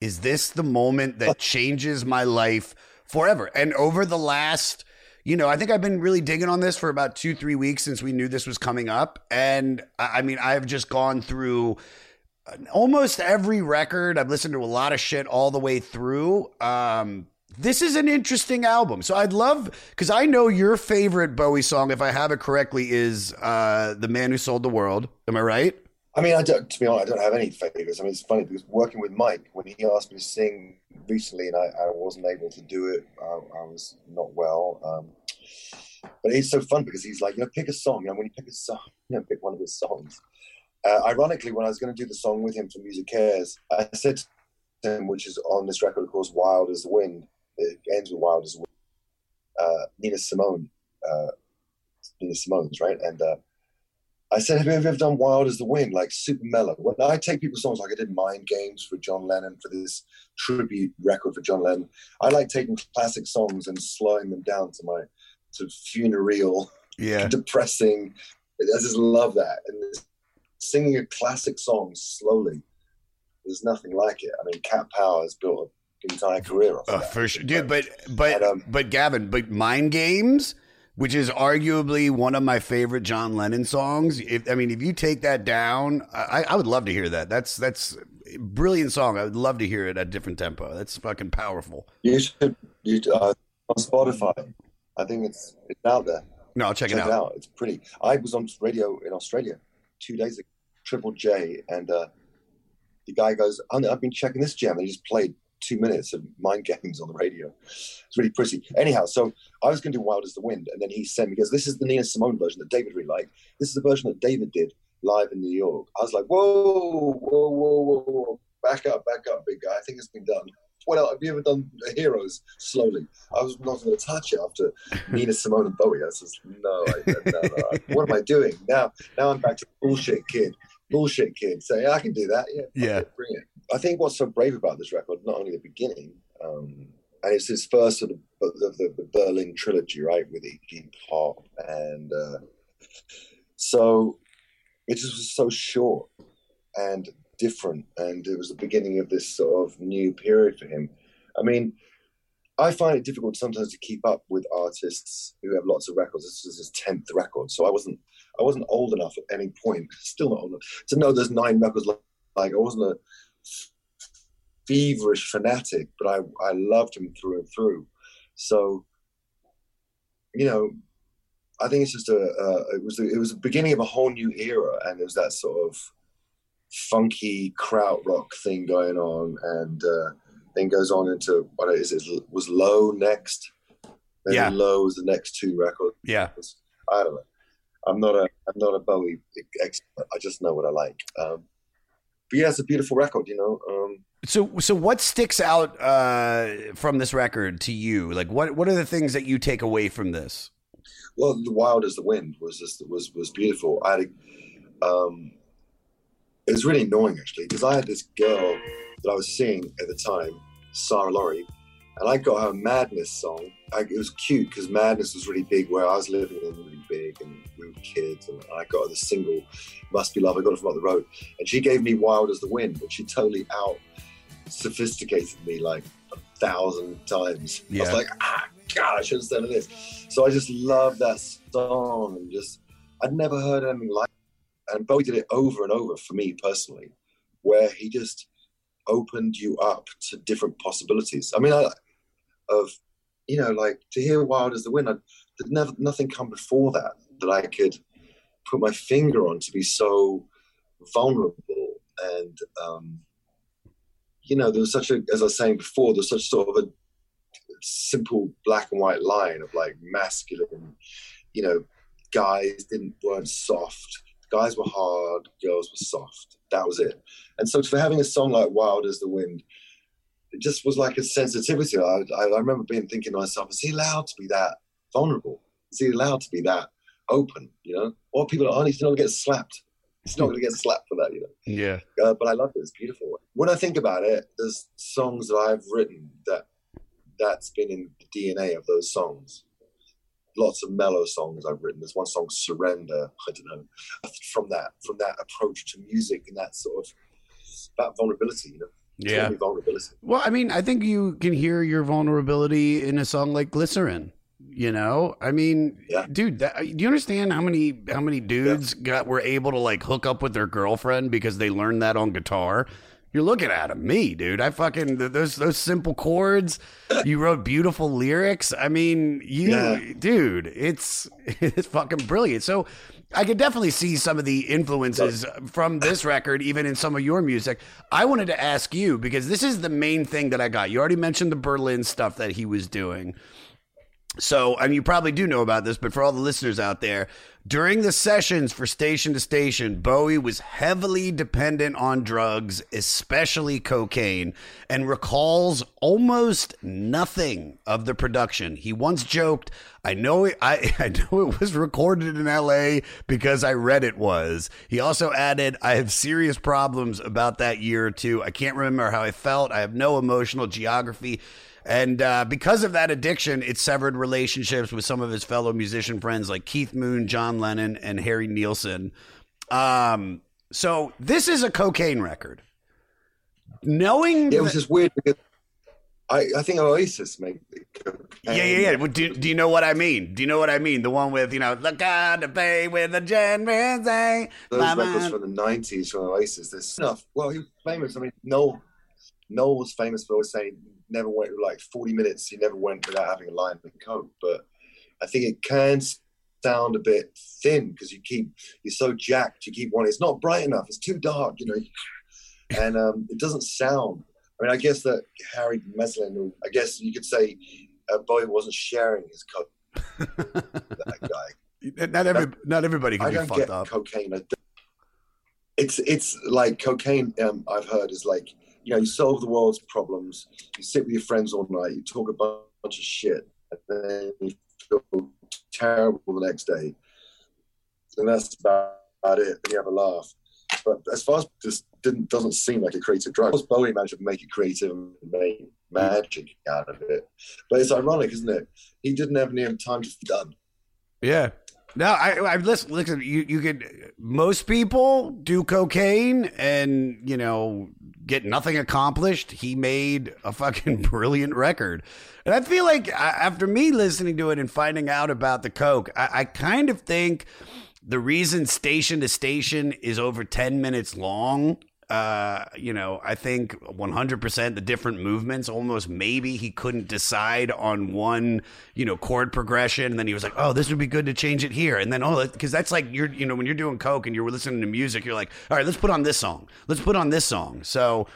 Is this the moment that changes my life forever? And over the last, you know, I think I've been really digging on this for about two, three weeks since we knew this was coming up. And I mean, I've just gone through almost every record. I've listened to a lot of shit all the way through. Um, this is an interesting album. So I'd love, because I know your favorite Bowie song, if I have it correctly, is uh, The Man Who Sold the World. Am I right? I mean, I don't. To be honest, I don't have any favorites. I mean, it's funny because working with Mike, when he asked me to sing recently, and I, I wasn't able to do it, I, I was not well. Um, but it's so fun because he's like, you know, pick a song. You know, when you pick a song, you know, pick one of his songs. Uh, ironically, when I was going to do the song with him for Music Cares, I said to him, which is on this record, of course, "Wild as the Wind." It ends with "Wild as the Wind." Uh, Nina Simone, uh, Nina Simone's right, and. Uh, I said, have you ever done Wild as the Wind, like super mellow? When I take people's songs, like I did Mind Games for John Lennon for this tribute record for John Lennon. I like taking classic songs and slowing them down to my to funereal, yeah. depressing. I just love that. And singing a classic song slowly, there's nothing like it. I mean, Cat Power has built an entire career off uh, that. For sure. Dude, but, but, and, um, but Gavin, but Mind Games... which is arguably one of my favorite John Lennon songs. If I mean, if you take that down, I, I would love to hear that. That's that's a brilliant song. I would love to hear it at a different tempo. That's fucking powerful. You should, you, uh, on Spotify. I think it's it's out there. No, I'll check, check it, out. it out. It's pretty. I was on radio in Australia two days ago, Triple J, and uh, the guy goes, I've been checking this jam, and he just played two minutes of Mind Games on the radio. It's really pretty. Anyhow, so I was going to do Wild as the Wind, and then he sent me, he goes, this is the Nina Simone version that David really liked. This is the version that David did live in New York. I was like, whoa, whoa, whoa, whoa, back up, back up, big guy. I think it's been done. What else? Have you ever done Heroes slowly? I was not going to touch it after Nina Simone and Bowie. I was just, no, I, no, no, I, what am I doing? Now Now I'm back to bullshit kid. Bullshit kid. Say, I can do that. Yeah, yeah. Bring it. I think what's so brave about this record, not only the beginning, um, and it's his first sort of the, the, the Berlin trilogy, right, with Iggy Pop, and uh, so it just was so short and different, and it was the beginning of this sort of new period for him. I mean, I find it difficult sometimes to keep up with artists who have lots of records. This is his tenth record, so I wasn't I wasn't old enough at any point, still not old enough, to know there's nine records. Like, like I wasn't a feverish fanatic, but I, I loved him through and through. So, you know, I think it's just a, uh, it was the, it was the beginning of a whole new era, and there's that sort of funky krautrock thing going on, and uh, then goes on into, what is it, was Low next? Maybe yeah. Low was the next two records. Yeah. I don't know. I'm not a, I'm not a Bowie expert. I just know what I like. Um, But yeah, it's a beautiful record, you know. Um, so, so what sticks out uh, from this record to you? Like, what what are the things that you take away from this? Well, "The Wild as the Wind" was just, was was beautiful. I had a, um, it was really annoying actually, because I had this girl that I was seeing at the time, Sarah Laurie, and I got her a Madness song. I, it was cute because Madness was really big where I was living, and really big, and we were kids, and I got her the single Must Be Love. I got it from up the road, and she gave me Wild as the Wind, but she totally out sophisticated me like a thousand times. Yeah. I was like, ah, God, I shouldn't stand on this. So I just loved that song, and just, I'd never heard anything like it. And Bowie did it over and over for me personally, where he just opened you up to different possibilities. I mean, I, of, you know, like to hear Wild as the Wind, I, there'd never, nothing come before that that I could put my finger on to be so vulnerable. And, um, you know, there was such a, as I was saying before, there's such sort of a simple black and white line of like masculine, you know, guys didn't, weren't soft, guys were hard, girls were soft. That was it. And so for having a song like Wild as the Wind, it just was like a sensitivity. I, I remember being thinking to myself, is he allowed to be that vulnerable? Is he allowed to be that open, you know? Or people are, oh, he's not going to get slapped. He's not going to get slapped for that, you know? Yeah. Uh, but I love it. It's beautiful. When I think about it, there's songs that I've written that that's been in the D N A of those songs. Lots of mellow songs I've written. There's one song, Surrender, I don't know, from that from that approach to music and that sort of, that vulnerability, you know? Yeah. Totally vulnerability. Well, I mean, I think you can hear your vulnerability in a song like Glycerin, you know? I mean, yeah. dude, that, do you understand how many how many dudes yeah. got were able to like hook up with their girlfriend because they learned that on guitar? You're looking at him, me, dude. I fucking, those those simple chords, you wrote beautiful lyrics. I mean, you, yeah. dude, it's it's fucking brilliant. So I could definitely see some of the influences from this record, even in some of your music. I wanted to ask you, because this is the main thing that I got. You already mentioned the Berlin stuff that he was doing. So, and you probably do know about this, but for all the listeners out there, during the sessions for Station to Station, Bowie was heavily dependent on drugs, especially cocaine, and recalls almost nothing of the production. He once joked, I know it, I, I know it was recorded in L A because I read it was. He also added, I have serious problems about that year or two. I can't remember how I felt. I have no emotional geography. And uh, because of that addiction, it severed relationships with some of his fellow musician friends like Keith Moon, John Lennon, and Harry Nilsson. Um, so this is a cocaine record. Knowing yeah, it was that- just weird because I, I think Oasis made cocaine. Yeah, yeah, yeah. Well, do, do you know what I mean? Do you know what I mean? The one with, you know, look out the bay with the Jan Van Zay. Those my records man. From the nineties from Oasis. There's stuff. Well, he was famous. I mean, Noel, Noel was famous for always saying, never went like forty minutes, he never went without having a line of coke. But I think it can sound a bit thin because you keep you're so jacked, you keep wanting, it's not bright enough, it's too dark, you know. And um it doesn't sound, I mean, I guess that Harry Meslin, I guess you could say uh, Bowie wasn't sharing his coke. That guy, not every not everybody can I be don't fucked get up cocaine. It's it's like cocaine um, I've heard is like, you know, you solve the world's problems, you sit with your friends all night, you talk a bunch of shit, and then you feel terrible the next day. And that's about it. And you have a laugh. But as far as this didn't, doesn't seem like a creative drug, Bowie managed to make it creative and make magic out of it. But it's ironic, isn't it? He didn't have any time to be done. Yeah. No, I, I listen. Listen, you, you could. Most people do cocaine, and you know, get nothing accomplished. He made a fucking brilliant record, and I feel like after me listening to it and finding out about the coke, I, I kind of think the reason Station to Station is over ten minutes long. Uh, you know, I think one hundred percent the different movements, almost maybe he couldn't decide on one, you know, chord progression. And then he was like, oh, this would be good to change it here. And then, oh, because that's like, you're, you know, when you're doing coke and you're listening to music, you're like, all right, let's put on this song. Let's put on this song. So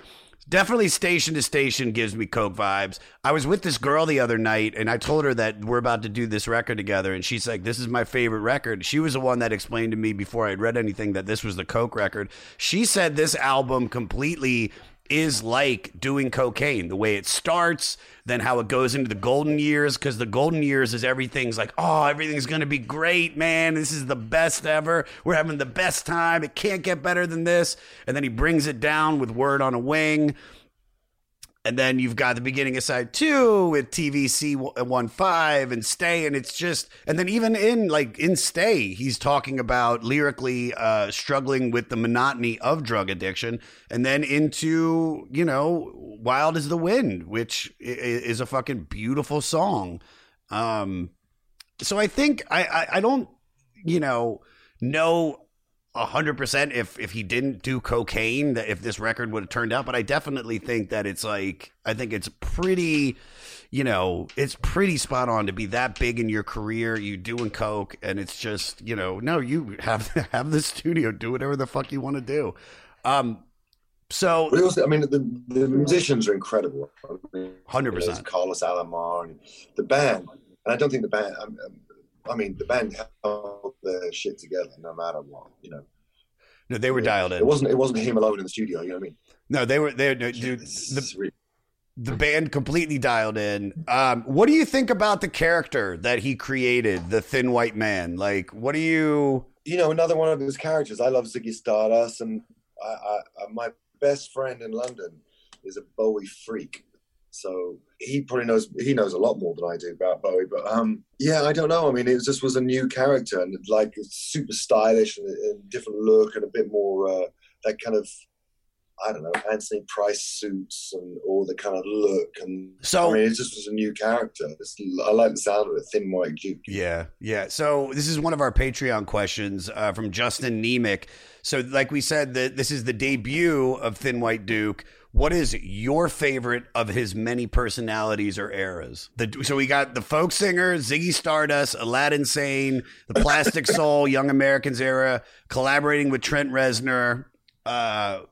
definitely Station to Station gives me coke vibes. I was with this girl the other night and I told her that we're about to do this record together. And she's like, this is my favorite record. She was the one that explained to me before I'd read anything that this was the coke record. She said this album completely is like doing cocaine, the way it starts, then how it goes into the Golden Years, because the Golden Years is everything's like, oh, everything's going to be great, man. This is the best ever. We're having the best time. It can't get better than this. And then he brings it down with Word on a Wing. And then you've got the beginning of side two with T V C fifteen and Stay. And it's just, and then even in like in Stay, he's talking about lyrically uh, struggling with the monotony of drug addiction. And then into, you know, Wild as the Wind, which is a fucking beautiful song. Um, so I think I, I, I don't, you know, know. one hundred percent if if he didn't do cocaine, that if this record would have turned out, but I definitely think that it's like, I think it's pretty, you know, it's pretty spot on to be that big in your career, you doing coke, and it's just, you know, no, you have have the studio, do whatever the fuck you want to do. Um, so but also, I mean, the, the musicians are incredible. I mean, one hundred percent. You know, Carlos Alomar and the band, and I don't think the band. I'm, I'm, I mean, the band held their shit together no matter what, you know. No, they were yeah. dialed in. It wasn't. It wasn't him alone in the studio. You know what I mean? No, they were. They no, dude, the, the band completely dialed in. Um, what do you think about the character that he created, the Thin White Man? Like, what do you? You know, another one of his characters. I love Ziggy Stardust, and I, I, I, my best friend in London is a Bowie freak. So he probably knows, he knows a lot more than I do about Bowie, but um, yeah, I don't know. I mean, it just was a new character and like super stylish and a different look and a bit more uh, that kind of, I don't know, Anthony Price suits and all the kind of look. And so, I mean, it just was a new character. It's, I like the sound of it, Thin White Duke. Yeah, yeah. So this is one of our Patreon questions uh, from Justin Nemec. So like we said, the, this is the debut of Thin White Duke. What is your favorite of his many personalities or eras? The, so we got the folk singer, Ziggy Stardust, Aladdin Sane, the Plastic Soul, Young Americans era, collaborating with Trent Reznor. Uh,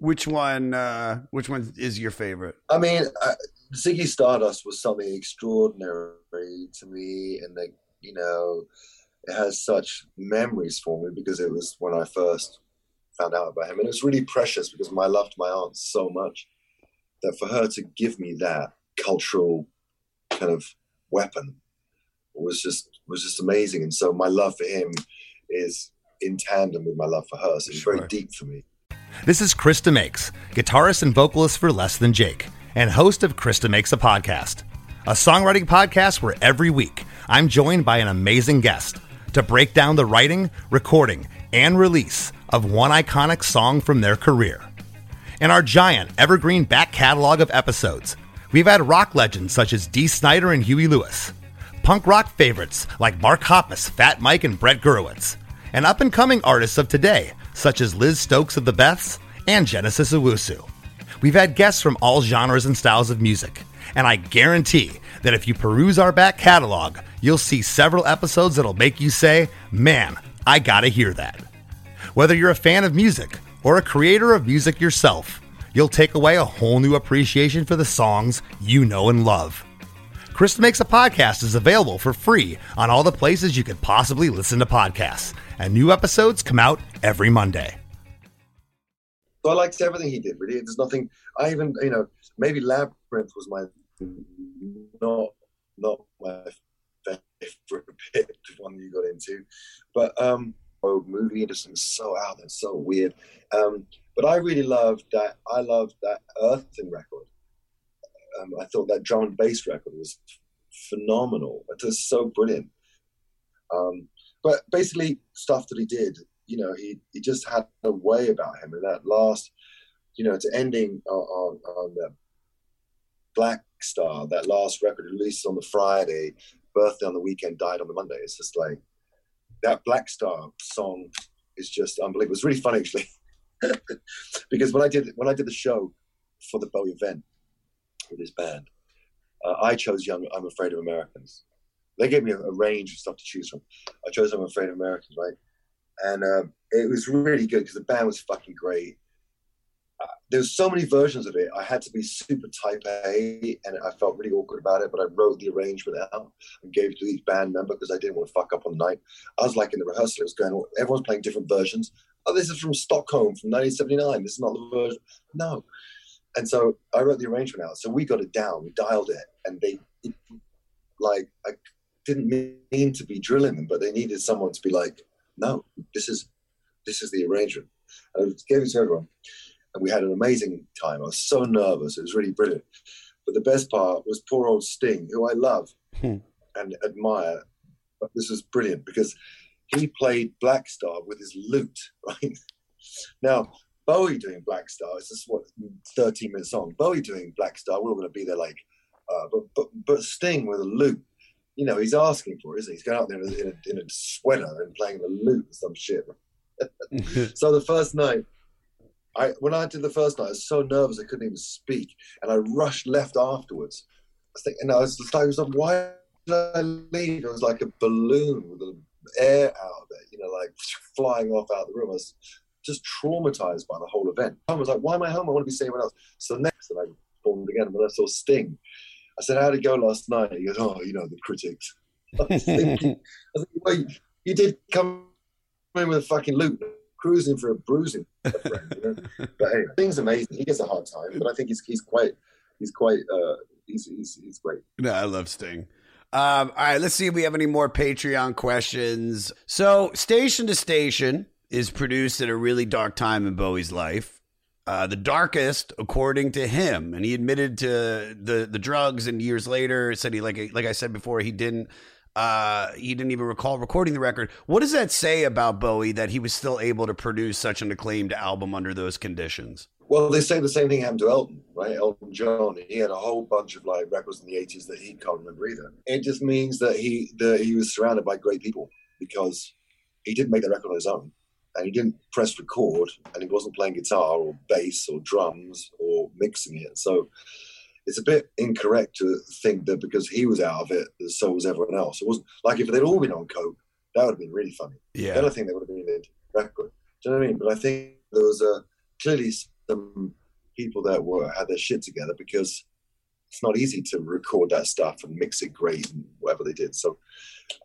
which one? Uh, which one is your favorite? I mean, uh, Ziggy Stardust was something extraordinary to me, and like you know, it has such memories for me because it was when I first found out about him, and it was really precious because I loved my aunt so much that for her to give me that cultural kind of weapon was just was just amazing. And so my love for him is in tandem with my love for her, so it's sure. very deep for me. This is Krista Makes, guitarist and vocalist for Less Than Jake and host of Krista Makes a Podcast, a songwriting podcast where every week I'm joined by an amazing guest to break down the writing, recording, and release of one iconic song from their career. In our giant evergreen back catalog of episodes, we've had rock legends such as Dee Snider and Huey Lewis, punk rock favorites like Mark Hoppus, Fat Mike, and Brett Gurewitz, and up-and-coming artists of today such as Liz Stokes of The Beths and Genesis Owusu. We've had guests from all genres and styles of music, and I guarantee that if you peruse our back catalog, you'll see several episodes that'll make you say, man, I gotta hear that. Whether you're a fan of music or a creator of music yourself, you'll take away a whole new appreciation for the songs you know and love. Krista Makes a Podcast is available for free on all the places you could possibly listen to podcasts, and new episodes come out every Monday. So I liked everything he did, really. There's nothing, I even, you know, maybe Labyrinth was my, not, not my favorite bit, the one you got into, but, um, oh, movie industry is so out there, so weird. Um, but I really loved that. I loved that Earthen record. Um, I thought that drum and bass record was phenomenal. It was so brilliant. Um, but basically, stuff that he did, you know, he, he just had a way about him. And that last, you know, to ending on, on the Black Star, that last record released on the Friday, birthday on the weekend, died on the Monday. It's just like, that Black Star song is just unbelievable. It's really funny actually, because when I did when I did the show for the Bowie event with his band, uh, I chose Young I'm Afraid of Americans. They gave me a, a range of stuff to choose from. I chose I'm Afraid of Americans, right? And uh, it was really good because the band was fucking great. Uh, there were so many versions of it. I had to be super type A, and I felt really awkward about it, but I wrote the arrangement out and gave it to each band member because I didn't want to fuck up on the night. I was like in the rehearsal, it was going, everyone's playing different versions. Oh, this is from Stockholm from nineteen seventy-nine. This is not the version. No. And so I wrote the arrangement out. So we got it down, we dialed it, and they, it, like, I didn't mean to be drilling them, but they needed someone to be like, no, this is, this is the arrangement. And I gave it to everyone. And we had an amazing time. I was so nervous. It was really brilliant. But the best part was poor old Sting, who I love hmm. and admire. But this was brilliant because he played Black Star with his lute, right? Now, Bowie doing Black Star, it's just what, thirteen minute song. Bowie doing Black Star, we're all going to be there like, uh, but, but but Sting with a lute, you know, he's asking for it, isn't he? He's going out there in a, in a, in a sweater and playing the lute or some shit. So the first night, I, when I did the first night, I was so nervous I couldn't even speak, and I rushed left afterwards. I was thinking, and I was just like, "Why did I leave?" It was like a balloon with the air out of it, you know, like flying off out of the room. I was just traumatized by the whole event. I was like, "Why am I home? I want to be seeing everyone else." So next, and I performed again, and when I saw Sting, I said, "How did it go last night?" He goes, "Oh, you know, the critics." I was thinking, I was thinking, well, you, you did come in with a fucking loop. cruising for a bruising. Friend, you know? But hey, Sting's amazing. He gets a hard time, but I think he's he's quite he's quite uh, he's, he's he's great. No, I love Sting. Um, all right, let's see if we have any more Patreon questions. So, Station to Station is produced at a really dark time in Bowie's life. Uh, the darkest, according to him, and he admitted to the the drugs. And years later, said he like like I said before, he didn't uh, he didn't even recall recording the record. What does that say about Bowie that he was still able to produce such an acclaimed album under those conditions? Well, they say the same thing happened to Elton, right? Elton John, he had a whole bunch of like records in the eighties that he can't remember either. It just means that he that he was surrounded by great people, because he didn't make the record on his own. And he didn't press record, and he wasn't playing guitar or bass or drums or mixing it. So it's a bit incorrect to think that because he was out of it, so was everyone else. It wasn't like if they'd all been on coke, that would have been really funny. Yeah. Then I think they would have been in the record. Do you know what I mean? But I think there was a, clearly some people that were had their shit together, because it's not easy to record that stuff and mix it great and whatever they did. So,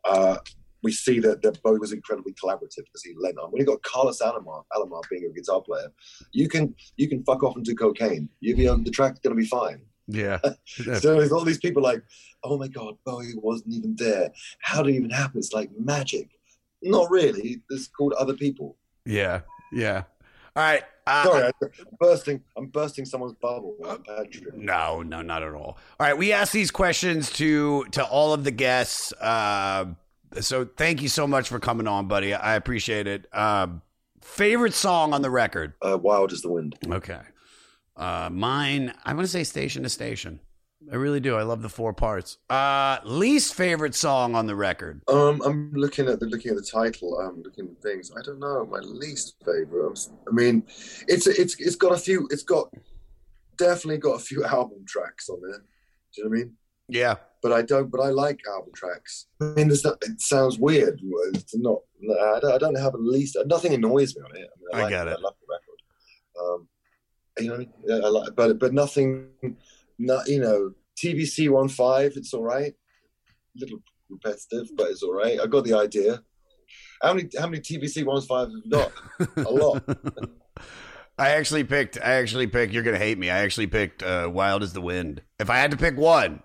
uh, we see that, that Bowie was incredibly collaborative because he lent on. When you got Carlos Alomar, Alomar being a guitar player, you can you can fuck off and do cocaine. You'll be on the track, gonna be fine. Yeah. So there's all these people like, oh my God, Bowie wasn't even there. How did it even happen? It's like magic. Not really. It's called other people. Yeah. Yeah. All right. Uh, Sorry, I'm bursting. I'm bursting someone's bubble. No, no, not at all. All right, we ask these questions to to all of the guests. Uh, So thank you so much for coming on, buddy. I appreciate it. Um, favorite song on the record? Uh, Wild as the Wind. Okay. Uh, mine, I want to say Station to Station. I really do. I love the four parts. Uh, least favorite song on the record? Um, I'm looking at the looking at the title. I'm looking at things. I don't know. My least favorite. I mean, it's it's it's got a few. It's got definitely got a few album tracks on there. Do you know what I mean? Yeah. But I don't. But I like album tracks. I mean, it's not, it sounds weird. It's not. I don't, I don't have at least. Nothing annoys me on it. I, mean, I, I like got it. it. I love the record. Um, you know, yeah, I like, but but nothing. Not you know, T B C fifteen. It's all right. A little repetitive, but it's all right. I got the idea. How many how many T B C fifteen have you got? A lot. I actually picked. I actually picked. You're gonna hate me. I actually picked uh, "Wild as the Wind." If I had to pick one.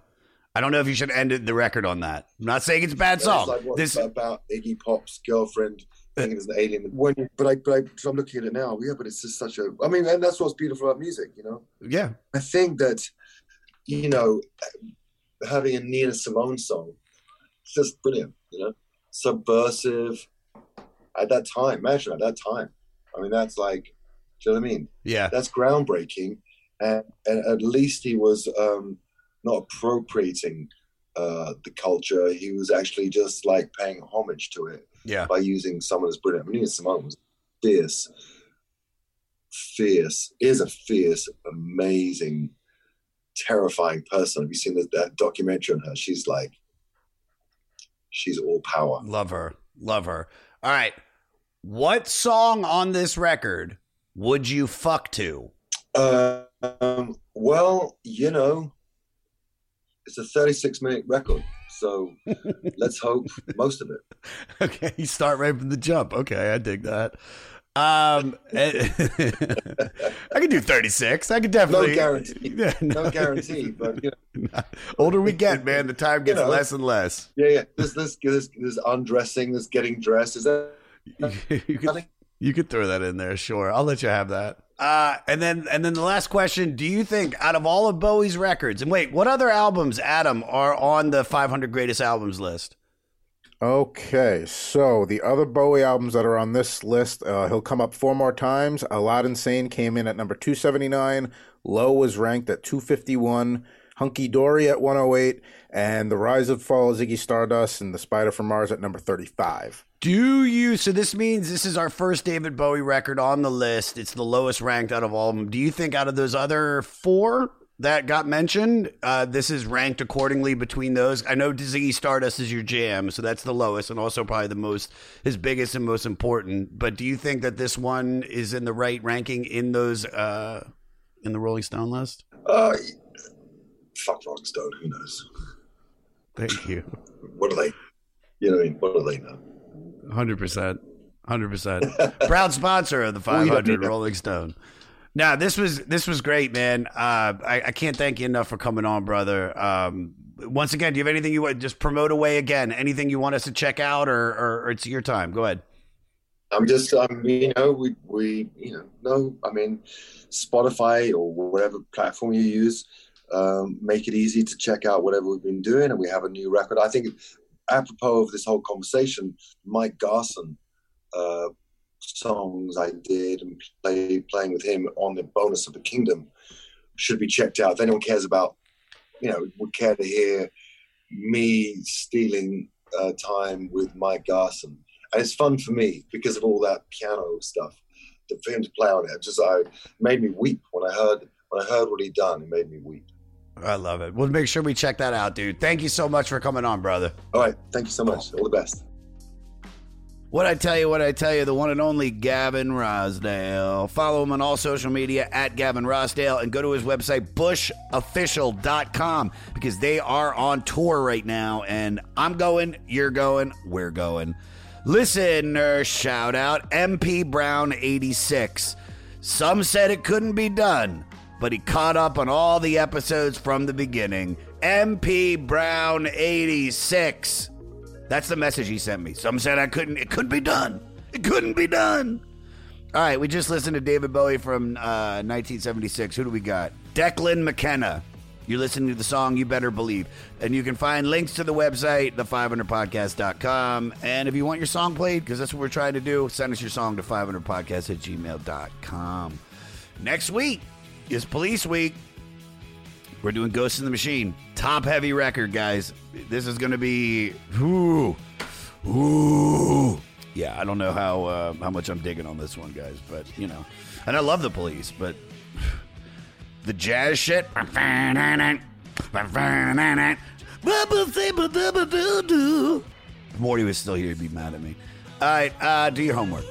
I don't know if you should end the record on that. I'm not saying it's a bad song. It's like what, this about Iggy Pop's girlfriend thinking it's an alien. When, but, I, but I, so I'm looking at it now. Yeah, but it's just such a... I mean, and that's what's beautiful about music, you know? Yeah. I think that, you know, having a Nina Simone song, it's just brilliant, you know? Subversive. At that time, imagine at that time. I mean, that's like, do you know what I mean? Yeah. That's groundbreaking. And, and at least he was... Um, not appropriating uh, the culture. He was actually just like paying homage to it yeah. by using someone as brilliant. I mean, Nina Simone was fierce, fierce, is a fierce, amazing, terrifying person. Have you seen that, that documentary on her? She's like, she's all power. Love her. Love her. All right. What song on this record would you fuck to? Uh, um, well, you know, it's a thirty-six minute record, so let's hope most of it. Okay, you start right from the jump. Okay, I dig that. Um, I can do thirty-six. I could definitely. No guarantee. Yeah, no. no guarantee. But you know. Older we get, man, the time gets you know, less and less. Yeah, yeah. There's this, this, this undressing, this getting dressed. Is that? you, could, you could throw that in there, sure. I'll let you have that. Uh, and then, and then the last question: do you think, out of all of Bowie's records, and wait, what other albums, Adam, are on the five hundred greatest albums list? Okay, so the other Bowie albums that are on this list, uh, he'll come up four more times. Loud and Sane came in at number two seventy-nine. Low was ranked at two fifty-one. Hunky Dory at one oh eight, and The Rise and Fall of Ziggy Stardust and The Spider from Mars at number thirty-five. Do you, so this means this is our first David Bowie record on the list. It's the lowest ranked out of all of them. Do you think out of those other four that got mentioned, uh, this is ranked accordingly between those? I know Ziggy Stardust is your jam, so that's the lowest and also probably the most, his biggest and most important. But do you think that this one is in the right ranking in those, uh, in the Rolling Stone list? Uh, Fuck Rolling Stone, who knows? Thank you. What do they, you know, what do they know? one hundred percent. one hundred percent. Proud sponsor of the five hundred, Rolling Stone. Now, this was this was great, man. Uh, I, I can't thank you enough for coming on, brother. Um, once again, do you have anything you want? Just promote away again. Anything you want us to check out, or, or, or it's your time. Go ahead. I'm just, um, you know, we, we, you know, no, I mean, Spotify or whatever platform you use, um, make it easy to check out whatever we've been doing. And we have a new record. I think apropos of this whole conversation, Mike Garson, uh, songs I did and play, playing with him on the bonus of the Kingdom should be checked out. If anyone cares about, you know, would care to hear me stealing uh, time with Mike Garson. And it's fun for me because of all that piano stuff. For him to play on it, it just I made me weep when I heard when I heard what he'd done. It made me weep. I love it. We'll make sure we check that out, dude. Thank you so much for coming on, brother. All right, thank you so much. All the best. What I tell you, what I tell you, the one and only Gavin Rossdale. Follow him on all social media at Gavin Rossdale and go to his website, bush official dot com, because they are on tour right now. And I'm going, you're going, we're going. Listener shout out, M P Brown eighty-six. Some said it couldn't be done, but he caught up on all the episodes from the beginning. M P Brown eighty-six. That's the message he sent me. Some said I couldn't, it couldn't be done. It couldn't be done. All right, we just listened to David Bowie from uh, nineteen seventy-six. Who do we got? Declan McKenna. You're listening to the song You Better Believe. And you can find links to the website, the five hundred podcast dot com. And if you want your song played, because that's what we're trying to do, send us your song to five hundred podcast at gmail dot com. Next week is Police Week. We're doing Ghosts in the Machine. Top-heavy record, guys. This is going to be... Ooh. Ooh. Yeah, I don't know how uh, how much I'm digging on this one, guys. But, you know. And I love the Police, but... The jazz shit. If Morty was still here, he'd be mad at me. All right, uh, do your homework.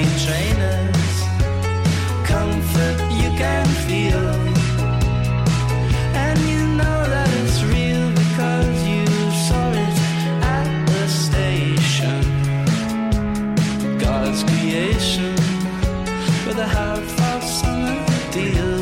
be trainers, comfort you can feel, and you know that it's real because you saw it at the station. God's creation with a half-off summer deal.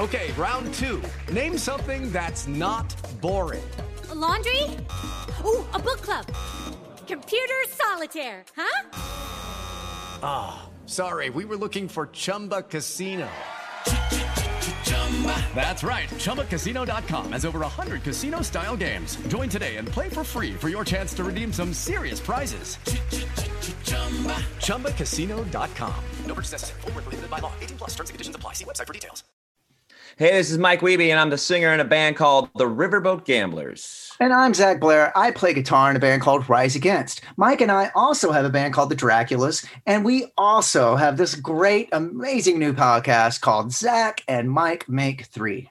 Okay, round two. Name something that's not boring. A laundry? Ooh, a book club. Computer solitaire, huh? Ah, oh, sorry. We were looking for Chumba Casino. That's right. Chumba Casino dot com has over one hundred casino-style games. Join today and play for free for your chance to redeem some serious prizes. Chumba Casino dot com. No purchase necessary. Void where prohibited by law. eighteen plus terms and conditions apply. See website for details. Hey, this is Mike Wiebe, and I'm the singer in a band called The Riverboat Gamblers. And I'm Zach Blair. I play guitar in a band called Rise Against. Mike and I also have a band called The Draculas, and we also have this great, amazing new podcast called Zach and Mike Make Three.